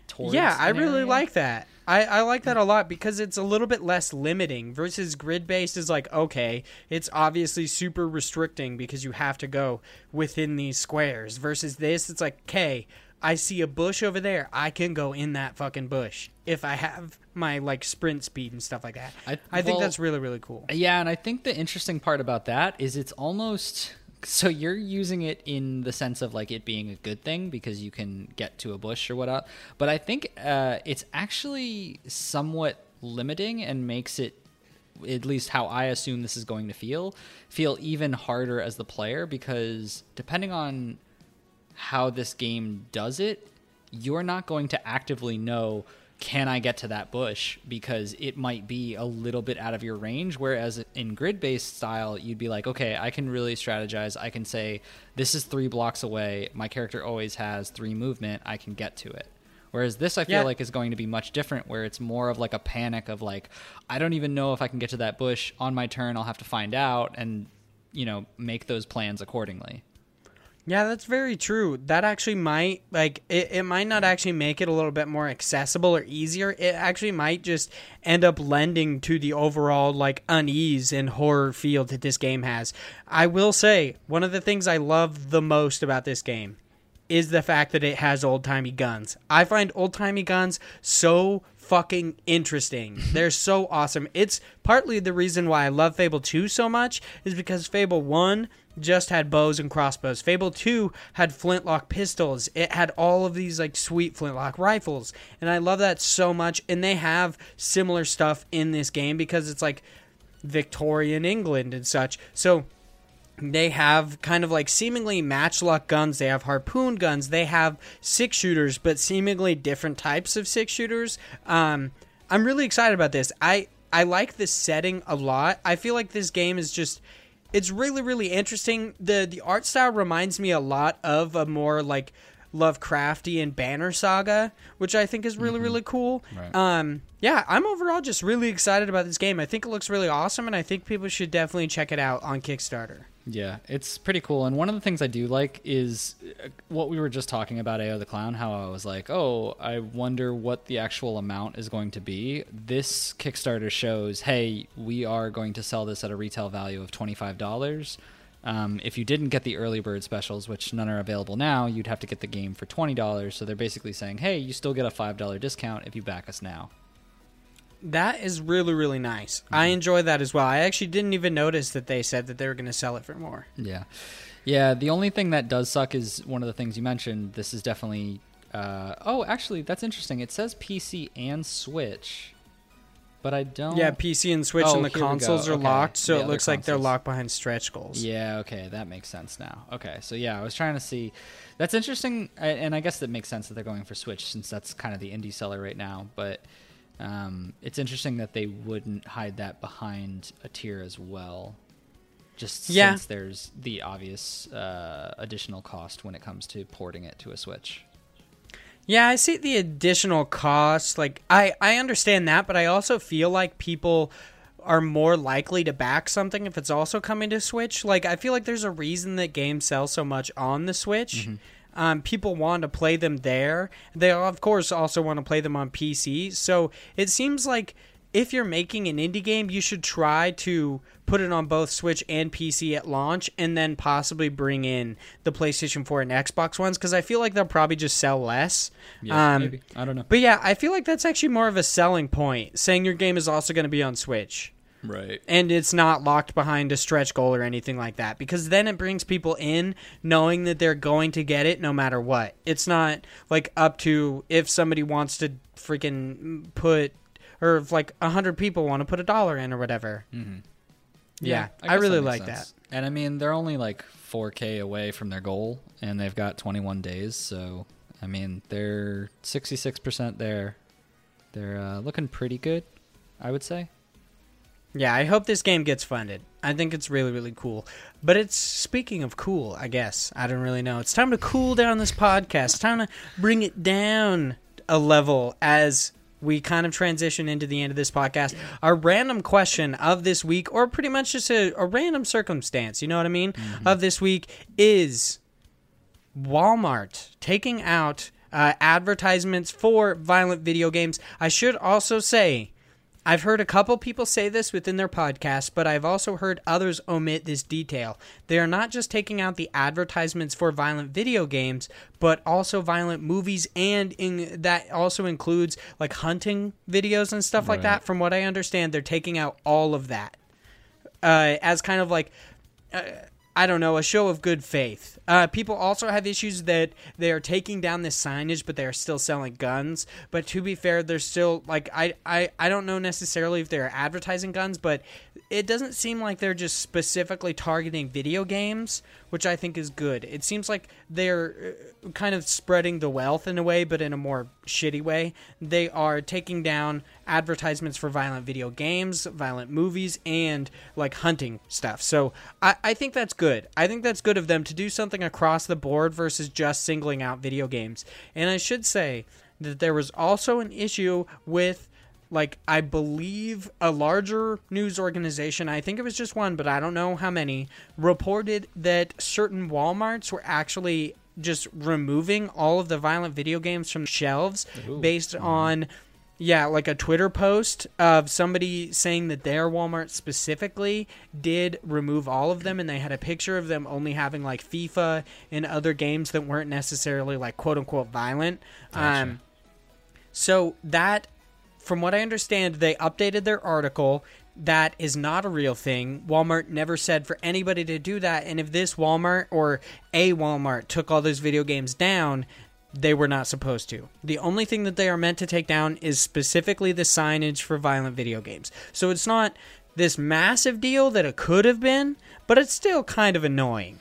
towards. Yeah, I really area. like that. I, I like that a lot because it's a little bit less limiting versus grid-based is like, okay, it's obviously super restricting because you have to go within these squares. Versus this, it's like, okay... I see a bush over there. I can go in that fucking bush if I have my like sprint speed and stuff like that. I, I think well, that's really, really cool. Yeah, and I think the interesting part about that is it's almost... So you're using it in the sense of like it being a good thing because you can get to a bush or whatnot. But I think uh, it's actually somewhat limiting and makes it, at least how I assume this is going to feel, feel even harder as the player, because depending on how this game does it, you're not going to actively know, can I get to that bush? Because it might be a little bit out of your range. Whereas in grid-based style, you'd be like, okay, I can really strategize. I can say, this is three blocks away. My character always has three movement. I can get to it. Whereas this, I feel yeah. like is going to be much different, where it's more of like a panic of like, I don't even know if I can get to that bush on my turn. I'll have to find out and, you know, make those plans accordingly. Yeah, that's very true. That actually might, like, it, it might not actually make it a little bit more accessible or easier. It actually might just end up lending to the overall, like, unease and horror feel that this game has. I will say, one of the things I love the most about this game is the fact that it has old-timey guns. I find old-timey guns so fucking interesting. They're so awesome. It's partly the reason why I love Fable two so much, is because Fable one just had bows and crossbows. Fable two had flintlock pistols. It had all of these like sweet flintlock rifles, and I love that so much. And they have similar stuff in this game because it's like Victorian England and such. So they have kind of like seemingly matchlock guns. They have harpoon guns. They have six shooters, but seemingly different types of six shooters. Um, I'm really excited about this. I, I like this setting a lot. I feel like this game is just... It's really, really interesting. The The art style reminds me a lot of a more, like, Lovecraftian Banner Saga, which I think is really, mm-hmm. really cool. Right. Um, yeah, I'm overall just really excited about this game. I think it looks really awesome, and I think people should definitely check it out on Kickstarter. Yeah, it's pretty cool. And one of the things I do like is what we were just talking about, Ayo the Clown, how I was like, oh, I wonder what the actual amount is going to be. This Kickstarter shows, hey, we are going to sell this at a retail value of twenty-five dollars. Um, if you didn't get the early bird specials, which none are available now, you'd have to get the game for twenty dollars. So they're basically saying, hey, you still get a five dollars discount if you back us now. That is really, really nice. Mm-hmm. I enjoy that as well. I actually didn't even notice that they said that they were going to sell it for more. Yeah. Yeah, the only thing that does suck is one of the things you mentioned. This is definitely... Uh, oh, actually, that's interesting. It says P C and Switch, but I don't... Yeah, P C and Switch, oh, and the consoles are okay. locked, so yeah, it looks consoles. Like they're locked behind stretch goals. Yeah, okay, that makes sense now. Okay, so yeah, I was trying to see... That's interesting, and I guess that makes sense that they're going for Switch, since that's kind of the indie seller right now, but... Um, it's interesting that they wouldn't hide that behind a tier as well, just yeah. since there's the obvious uh, additional cost when it comes to porting it to a Switch. Yeah, I see the additional cost. Like, I, I understand that, but I also feel like people are more likely to back something if it's also coming to Switch. Like, I feel like there's a reason that games sell so much on the Switch. Mm-hmm. Um, people want to play them there. They, of course, also want to play them on P C. So it seems like if you're making an indie game, you should try to put it on both Switch and P C at launch, and then possibly bring in the PlayStation four and Xbox ones, because I feel like they'll probably just sell less. Yeah, um, maybe. I don't know. But yeah, I feel like that's actually more of a selling point, saying your game is also going to be on Switch. Right. And it's not locked behind a stretch goal or anything like that, because then it brings people in knowing that they're going to get it no matter what. It's not like up to if somebody wants to freaking put, or if like one hundred people want to put a dollar in or whatever. Mm-hmm. Yeah, yeah, I, I really like sense. That. And I mean, they're only like four K away from their goal, and they've got twenty-one days. So, I mean, they're sixty-six percent there. They're uh, looking pretty good, I would say. Yeah, I hope this game gets funded. I think it's really, really cool. But it's, speaking of cool, I guess, I don't really know. It's time to cool down this podcast. It's time to bring it down a level as we kind of transition into the end of this podcast. Our random question of this week, or pretty much just a, a random circumstance, you know what I mean, mm-hmm. of this week, is Walmart taking out uh, advertisements for violent video games. I should also say... I've heard a couple people say this within their podcast, but I've also heard others omit this detail. They are not just taking out the advertisements for violent video games, but also violent movies, and in, that also includes like hunting videos and stuff right. like that. From what I understand, they're taking out all of that uh, as kind of like... Uh, I don't know, a show of good faith. Uh, people also have issues that they are taking down this signage, but they are still selling guns. But to be fair, they're still, like, I, I, I don't know necessarily if they're advertising guns, but it doesn't seem like they're just specifically targeting video games, which I think is good. It seems like they're kind of spreading the wealth in a way, but in a more shitty way. They are taking down advertisements for violent video games, violent movies, and, like, hunting stuff. So I, I think that's good. Good. I think that's good of them to do something across the board versus just singling out video games. And I should say that there was also an issue with, like, I believe a larger news organization, I think it was just one, but I don't know how many, reported that certain Walmarts were actually just removing all of the violent video games from shelves Ooh. based on... Yeah, like a Twitter post of somebody saying that their Walmart specifically did remove all of them, and they had a picture of them only having like FIFA and other games that weren't necessarily like quote unquote violent. Gotcha. Um, so that, from what I understand, they updated their article. That is not a real thing. Walmart never said for anybody to do that. And if this Walmart or a Walmart took all those video games down, they were not supposed to. The only thing that they are meant to take down is specifically the signage for violent video games. So it's not this massive deal that it could have been, but it's still kind of annoying.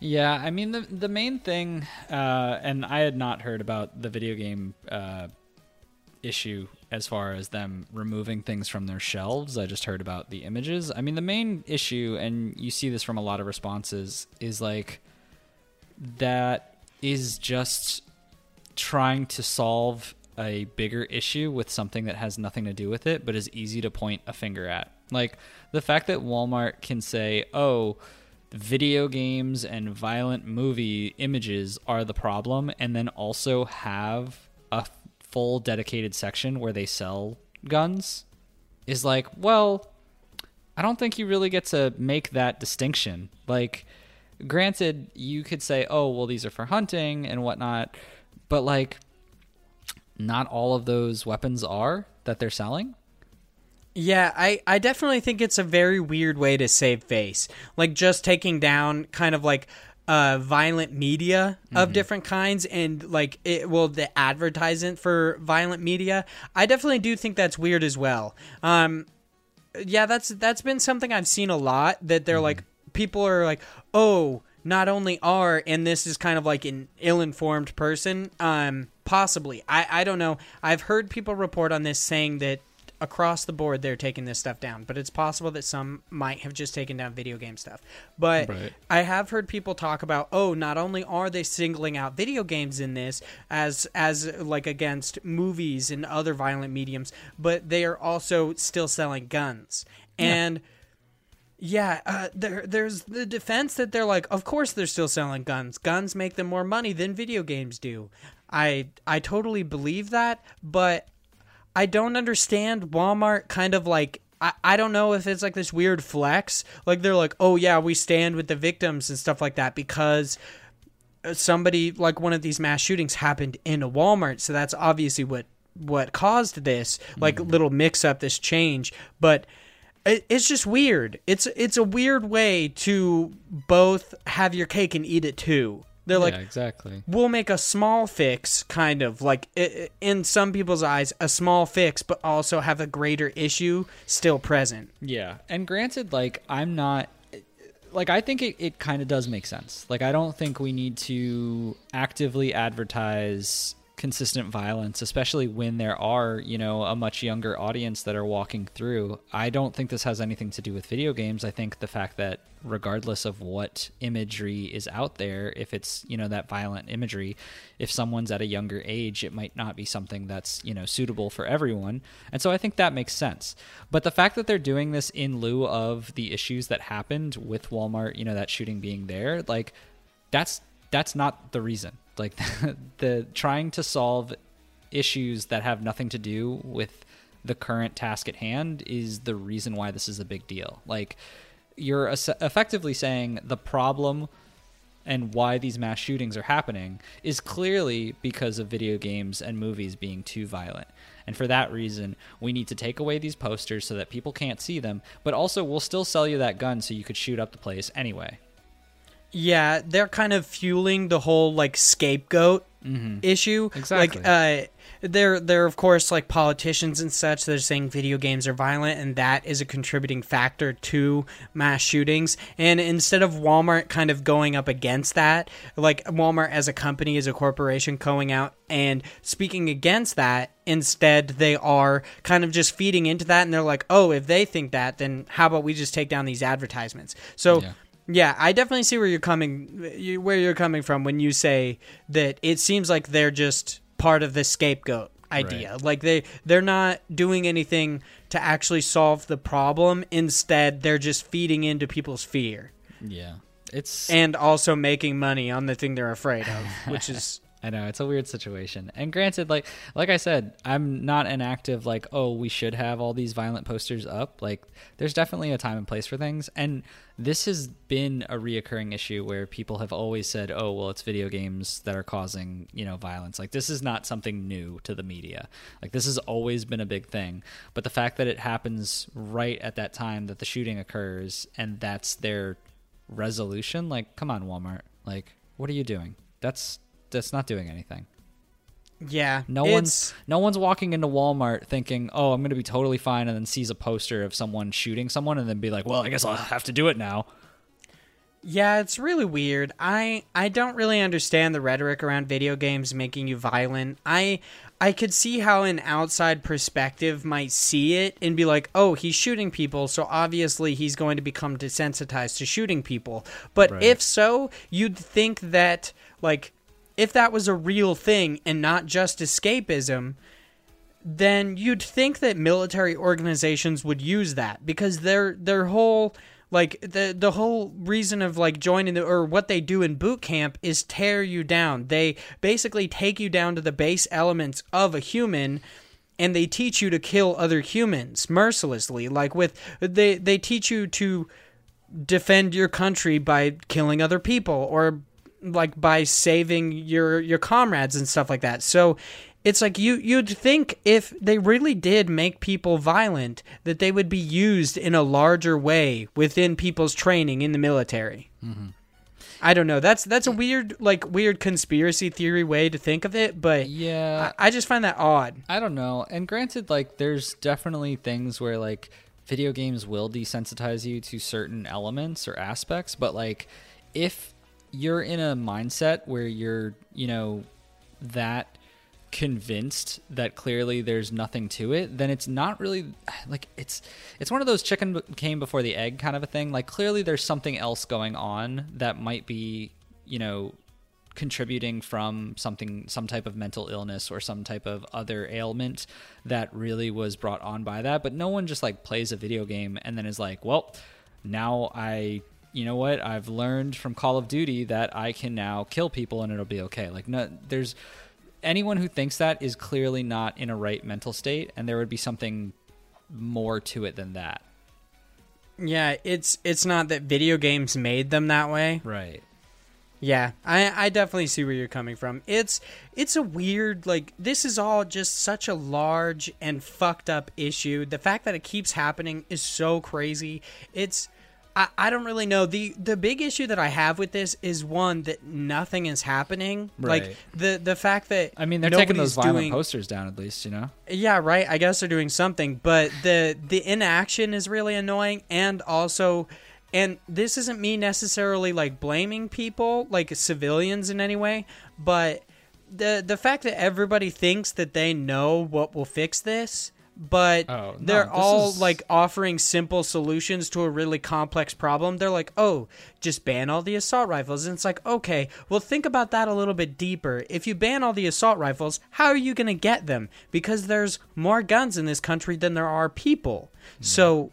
Yeah, I mean, the the main thing, uh, and I had not heard about the video game uh, issue as far as them removing things from their shelves. I just heard about the images. I mean, the main issue, and you see this from a lot of responses, is like that is just... trying to solve a bigger issue with something that has nothing to do with it, but is easy to point a finger at. Like the fact that Walmart can say, oh, video games and violent movie images are the problem, and then also have a full dedicated section where they sell guns is like, well, I don't think you really get to make that distinction. Like, granted, you could say, oh, well, these are for hunting and whatnot, but, like, not all of those weapons are that they're selling? Yeah, I, I definitely think it's a very weird way to save face. Like, just taking down kind of, like, uh, violent media of mm-hmm. different kinds and, like, it, well, the advertisement for violent media. I definitely do think that's weird as well. Um, yeah, that's that's been something I've seen a lot, that they're, mm-hmm. like, people are like, oh... not only are, and this is kind of like an ill-informed person, um, possibly. I, I don't know. I've heard people report on this saying that across the board they're taking this stuff down, but it's possible that some might have just taken down video game stuff. But right. I have heard people talk about, oh, not only are they singling out video games in this as as like against movies and other violent mediums, but they are also still selling guns. Yeah. And... Yeah, uh, there, there's the defense that they're like, of course they're still selling guns. Guns make them more money than video games do. I I totally believe that, but I don't understand Walmart kind of like, I, I don't know if it's like this weird flex. Like they're like, oh yeah, we stand with the victims and stuff like that because somebody, like one of these mass shootings happened in a Walmart. So that's obviously what, what caused this, like mm-hmm. little mix up, this change. But... it's just weird. It's it's a weird way to both have your cake and eat it too. They're yeah, like, exactly. We'll make a small fix, kind of like in some people's eyes, a small fix, but also have a greater issue still present. Yeah, and granted, like I'm not, like I think it, it kind of does make sense. Like I don't think we need to actively advertise consistent violence, especially when there are, you know, a much younger audience that are walking through. I don't think this has anything to do with video games. I think the fact that regardless of what imagery is out there, if it's, you know, that violent imagery, if someone's at a younger age, it might not be something that's, you know, suitable for everyone. And so I think that makes sense. But the fact that they're doing this in lieu of the issues that happened with Walmart, you know, that shooting being there, like that's that's not the reason. Like the, the trying to solve issues that have nothing to do with the current task at hand is the reason why this is a big deal. Like, you're effectively saying the problem and why these mass shootings are happening is clearly because of video games and movies being too violent. And for that reason, we need to take away these posters so that people can't see them, but also we'll still sell you that gun so you could shoot up the place anyway. Yeah, they're kind of fueling the whole, like, scapegoat mm-hmm. issue. Exactly. Like, uh, they're, they're, of course, like, politicians and such. They're saying video games are violent, and that is a contributing factor to mass shootings. And instead of Walmart kind of going up against that, like, Walmart as a company, as a corporation, going out and speaking against that, instead they are kind of just feeding into that, and they're like, oh, if they think that, then how about we just take down these advertisements? So... Yeah. Yeah, I definitely see where you're coming, where you're coming from when you say that it seems like they're just part of the scapegoat idea. Right. Like they they're not doing anything to actually solve the problem. Instead, they're just feeding into people's fear. Yeah, it's and also making money on the thing they're afraid of, which is. I know, it's a weird situation. And granted, like like I said, I'm not an active, like, oh, we should have all these violent posters up. Like, there's definitely a time and place for things. And this has been a reoccurring issue where people have always said, oh, well, it's video games that are causing, you know, violence. Like, this is not something new to the media. Like, this has always been a big thing. But the fact that it happens right at that time that the shooting occurs and that's their resolution, like, come on, Walmart. Like, what are you doing? That's... that's not doing anything. Yeah. No one's no one's walking into Walmart thinking, oh, I'm going to be totally fine, and then sees a poster of someone shooting someone and then be like, well, I guess I'll have to do it now. Yeah, it's really weird. I I don't really understand the rhetoric around video games making you violent. I I could see how an outside perspective might see it and be like, oh, he's shooting people, so obviously he's going to become desensitized to shooting people. But right. If so, you'd think that, like... if that was a real thing and not just escapism, then you'd think that military organizations would use that, because their their whole like the the whole reason of like joining the, or what they do in boot camp is tear you down. They basically take you down to the base elements of a human. And they teach you to kill other humans mercilessly. Like with they they teach you to defend your country by killing other people, or like by saving your your comrades and stuff like that. So it's like you you'd think if they really did make people violent that they would be used in a larger way within people's training in the military. Mm-hmm. I don't know. That's that's a weird like weird conspiracy theory way to think of it, but yeah, I, I just find that odd. I don't know. And granted, like there's definitely things where like video games will desensitize you to certain elements or aspects, but like if you're in a mindset where you're, you know, that convinced that clearly there's nothing to it, then it's not really like it's it's one of those chicken came before the egg kind of a thing. Like clearly there's something else going on that might be, you know, contributing from something, some type of mental illness or some type of other ailment that really was brought on by that. But no one just like plays a video game and then is like, well, now I you know what, I've learned from Call of Duty that I can now kill people and it'll be okay. Like, no, there's anyone who thinks that is clearly not in a right mental state, and there would be something more to it than that. Yeah, it's it's not that video games made them that way. Right. Yeah, I, I definitely see where you're coming from. It's it's a weird, like, this is all just such a large and fucked up issue. The fact that it keeps happening is so crazy. It's... I, I don't really know. The the big issue that I have with this is, one, that nothing is happening. Right. Like, the, the fact that I mean, they're taking those violent doing, posters down at least, you know? Yeah, right. I guess they're doing something. But the, the inaction is really annoying. And also, and this isn't me necessarily, like, blaming people, like civilians in any way, but the the fact that everybody thinks that they know what will fix this... but oh, no, they're all is... like offering simple solutions to a really complex problem. They're like, oh, just ban all the assault rifles. And it's like, okay, well, think about that a little bit deeper. If you ban all the assault rifles, how are you going to get them? Because there's more guns in this country than there are people. Mm. So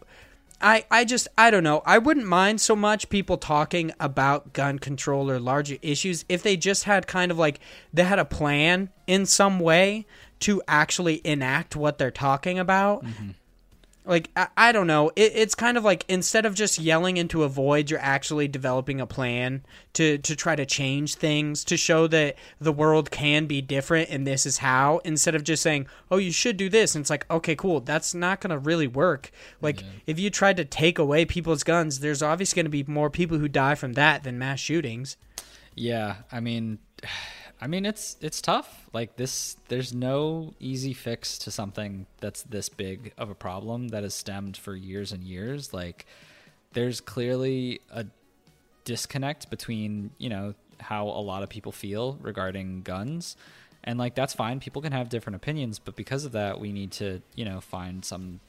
I, I just, I don't know. I wouldn't mind so much people talking about gun control or larger issues if they just had kind of like, they had a plan in some way to actually enact what they're talking about. Mm-hmm. Like, I, I don't know. It, it's kind of like, instead of just yelling into a void, you're actually developing a plan to, to try to change things, to show that the world can be different and this is how, instead of just saying, oh, you should do this. And it's like, okay, cool. That's not going to really work. Like, yeah. If you tried to take away people's guns, there's obviously going to be more people who die from that than mass shootings. Yeah. I mean, I mean, it's, it's tough. Like this, there's no easy fix to something that's this big of a problem that has stemmed for years and years. Like there's clearly a disconnect between, you know, how a lot of people feel regarding guns, and like, that's fine. People can have different opinions, but because of that, we need to, you know, find some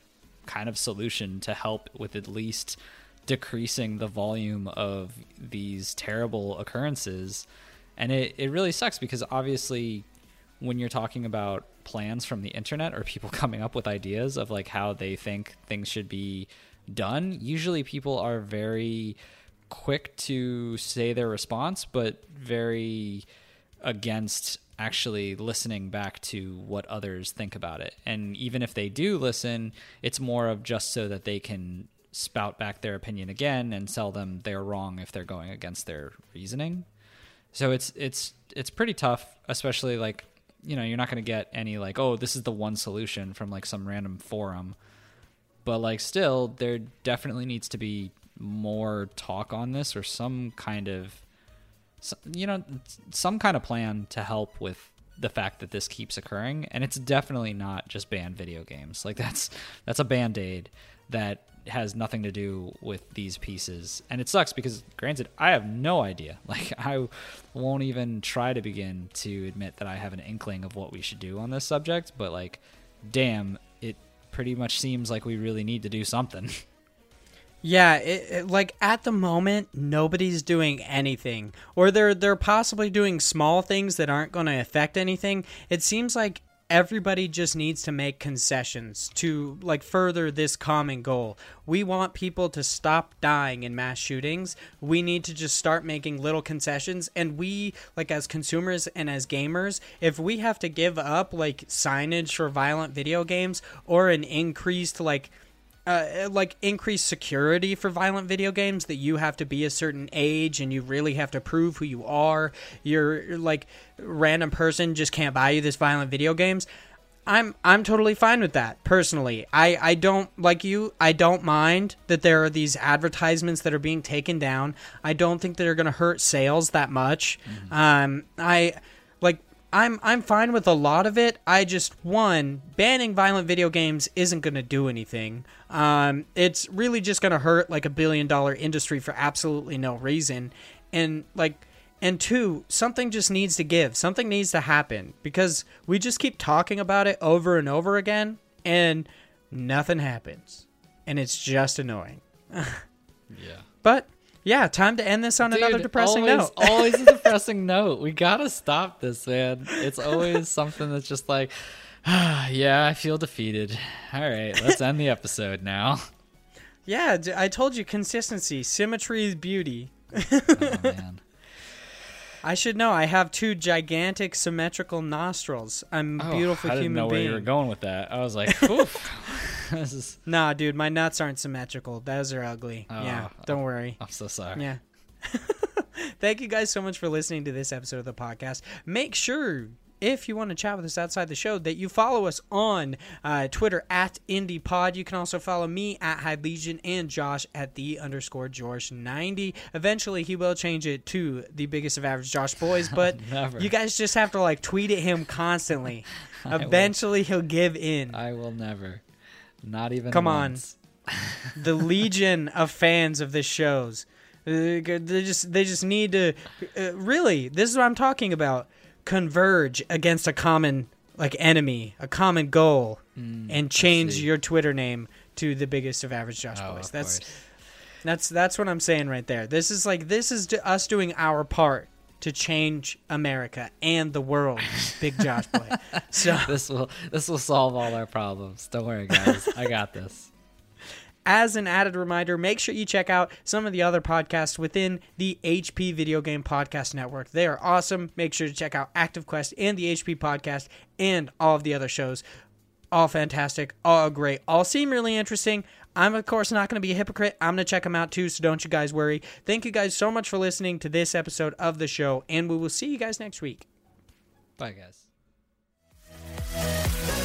kind of solution to help with at least decreasing the volume of these terrible occurrences. And it, it really sucks because obviously when you're talking about plans from the internet or people coming up with ideas of like how they think things should be done, usually people are very quick to say their response, but very against actually listening back to what others think about it. And even if they do listen, it's more of just so that they can spout back their opinion again and tell them they're wrong if they're going against their reasoning. So it's it's it's pretty tough, especially like, you know, you're not going to get any like, oh, this is the one solution from like some random forum. But like still, there definitely needs to be more talk on this or some kind of, you know, some kind of plan to help with the fact that this keeps occurring. And it's definitely not just ban video games. Like that's that's a Band-Aid that has nothing to do with these pieces. And it sucks because, granted, I have no idea. Like, I won't even try to begin to admit that I have an inkling of what we should do on this subject, but like, damn, it pretty much seems like we really need to do something. Yeah, it, it, like at the moment, nobody's doing anything, or they're they're possibly doing small things that aren't going to affect anything. It seems like everybody just needs to make concessions to like further this common goal. We want people to stop dying in mass shootings. We need to just start making little concessions. And we, like as consumers and as gamers, if we have to give up like signage for violent video games or an increased like Uh, like increased security for violent video games, that you have to be a certain age and you really have to prove who you are, you're, you're like random person just can't buy you this violent video games, I'm I'm totally fine with that personally. I, I don't like you I don't mind that there are these advertisements that are being taken down. I don't think they're gonna hurt sales that much. Mm-hmm. um I like I'm I'm fine with a lot of it. I just, one, banning violent video games isn't going to do anything. Um, it's really just going to hurt like a billion dollar industry for absolutely no reason. And like, and two, something just needs to give. Something needs to happen because we just keep talking about it over and over again and nothing happens. And it's just annoying. Yeah. But yeah, time to end this on Dude, another depressing always, note. Always a depressing note. We gotta stop this, man. It's always something that's just like, ah, yeah, I feel defeated. All right, let's end the episode now. Yeah, I told you, consistency, symmetry is beauty. Oh, man. I should know. I have two gigantic symmetrical nostrils. I'm a oh, beautiful human being. I didn't know where being. you were going with that. I was like, oof. This is... Nah, dude, my nuts aren't symmetrical. Those are ugly. Oh, yeah, don't worry. I'm so sorry. Yeah. Thank you guys so much for listening to this episode of the podcast. Make sure, if you want to chat with us outside the show, that you follow us on uh, Twitter at IndiePod. You can also follow me at Hyde Legion and Josh at the underscore George ninety. Eventually, he will change it to the biggest of average Josh Boys, but you guys just have to like tweet at him constantly. Eventually, will. he'll give in. I will never. Not even Come once. on. The legion of fans of this shows. They just, they just need to... Uh, really, this is what I'm talking about. Converge against a common like enemy, a common goal, mm, and change your Twitter name to the biggest of average Josh oh, Boys. That's course. that's that's what I'm saying right there. This is like this is us doing our part to change America and the world, big Josh Boy. So this will this will solve all our problems. Don't worry, guys. I got this. as an added reminder, make sure you check out some of the other podcasts within the H P Video Game Podcast Network. They are awesome. Make sure to check out Active Quest and the H P Podcast and all of the other shows. All fantastic, all great, all seem really interesting. I'm, of course, not going to be a hypocrite. I'm going to check them out, too, so don't you guys worry. Thank you guys so much for listening to this episode of the show, and we will see you guys next week. Bye, guys.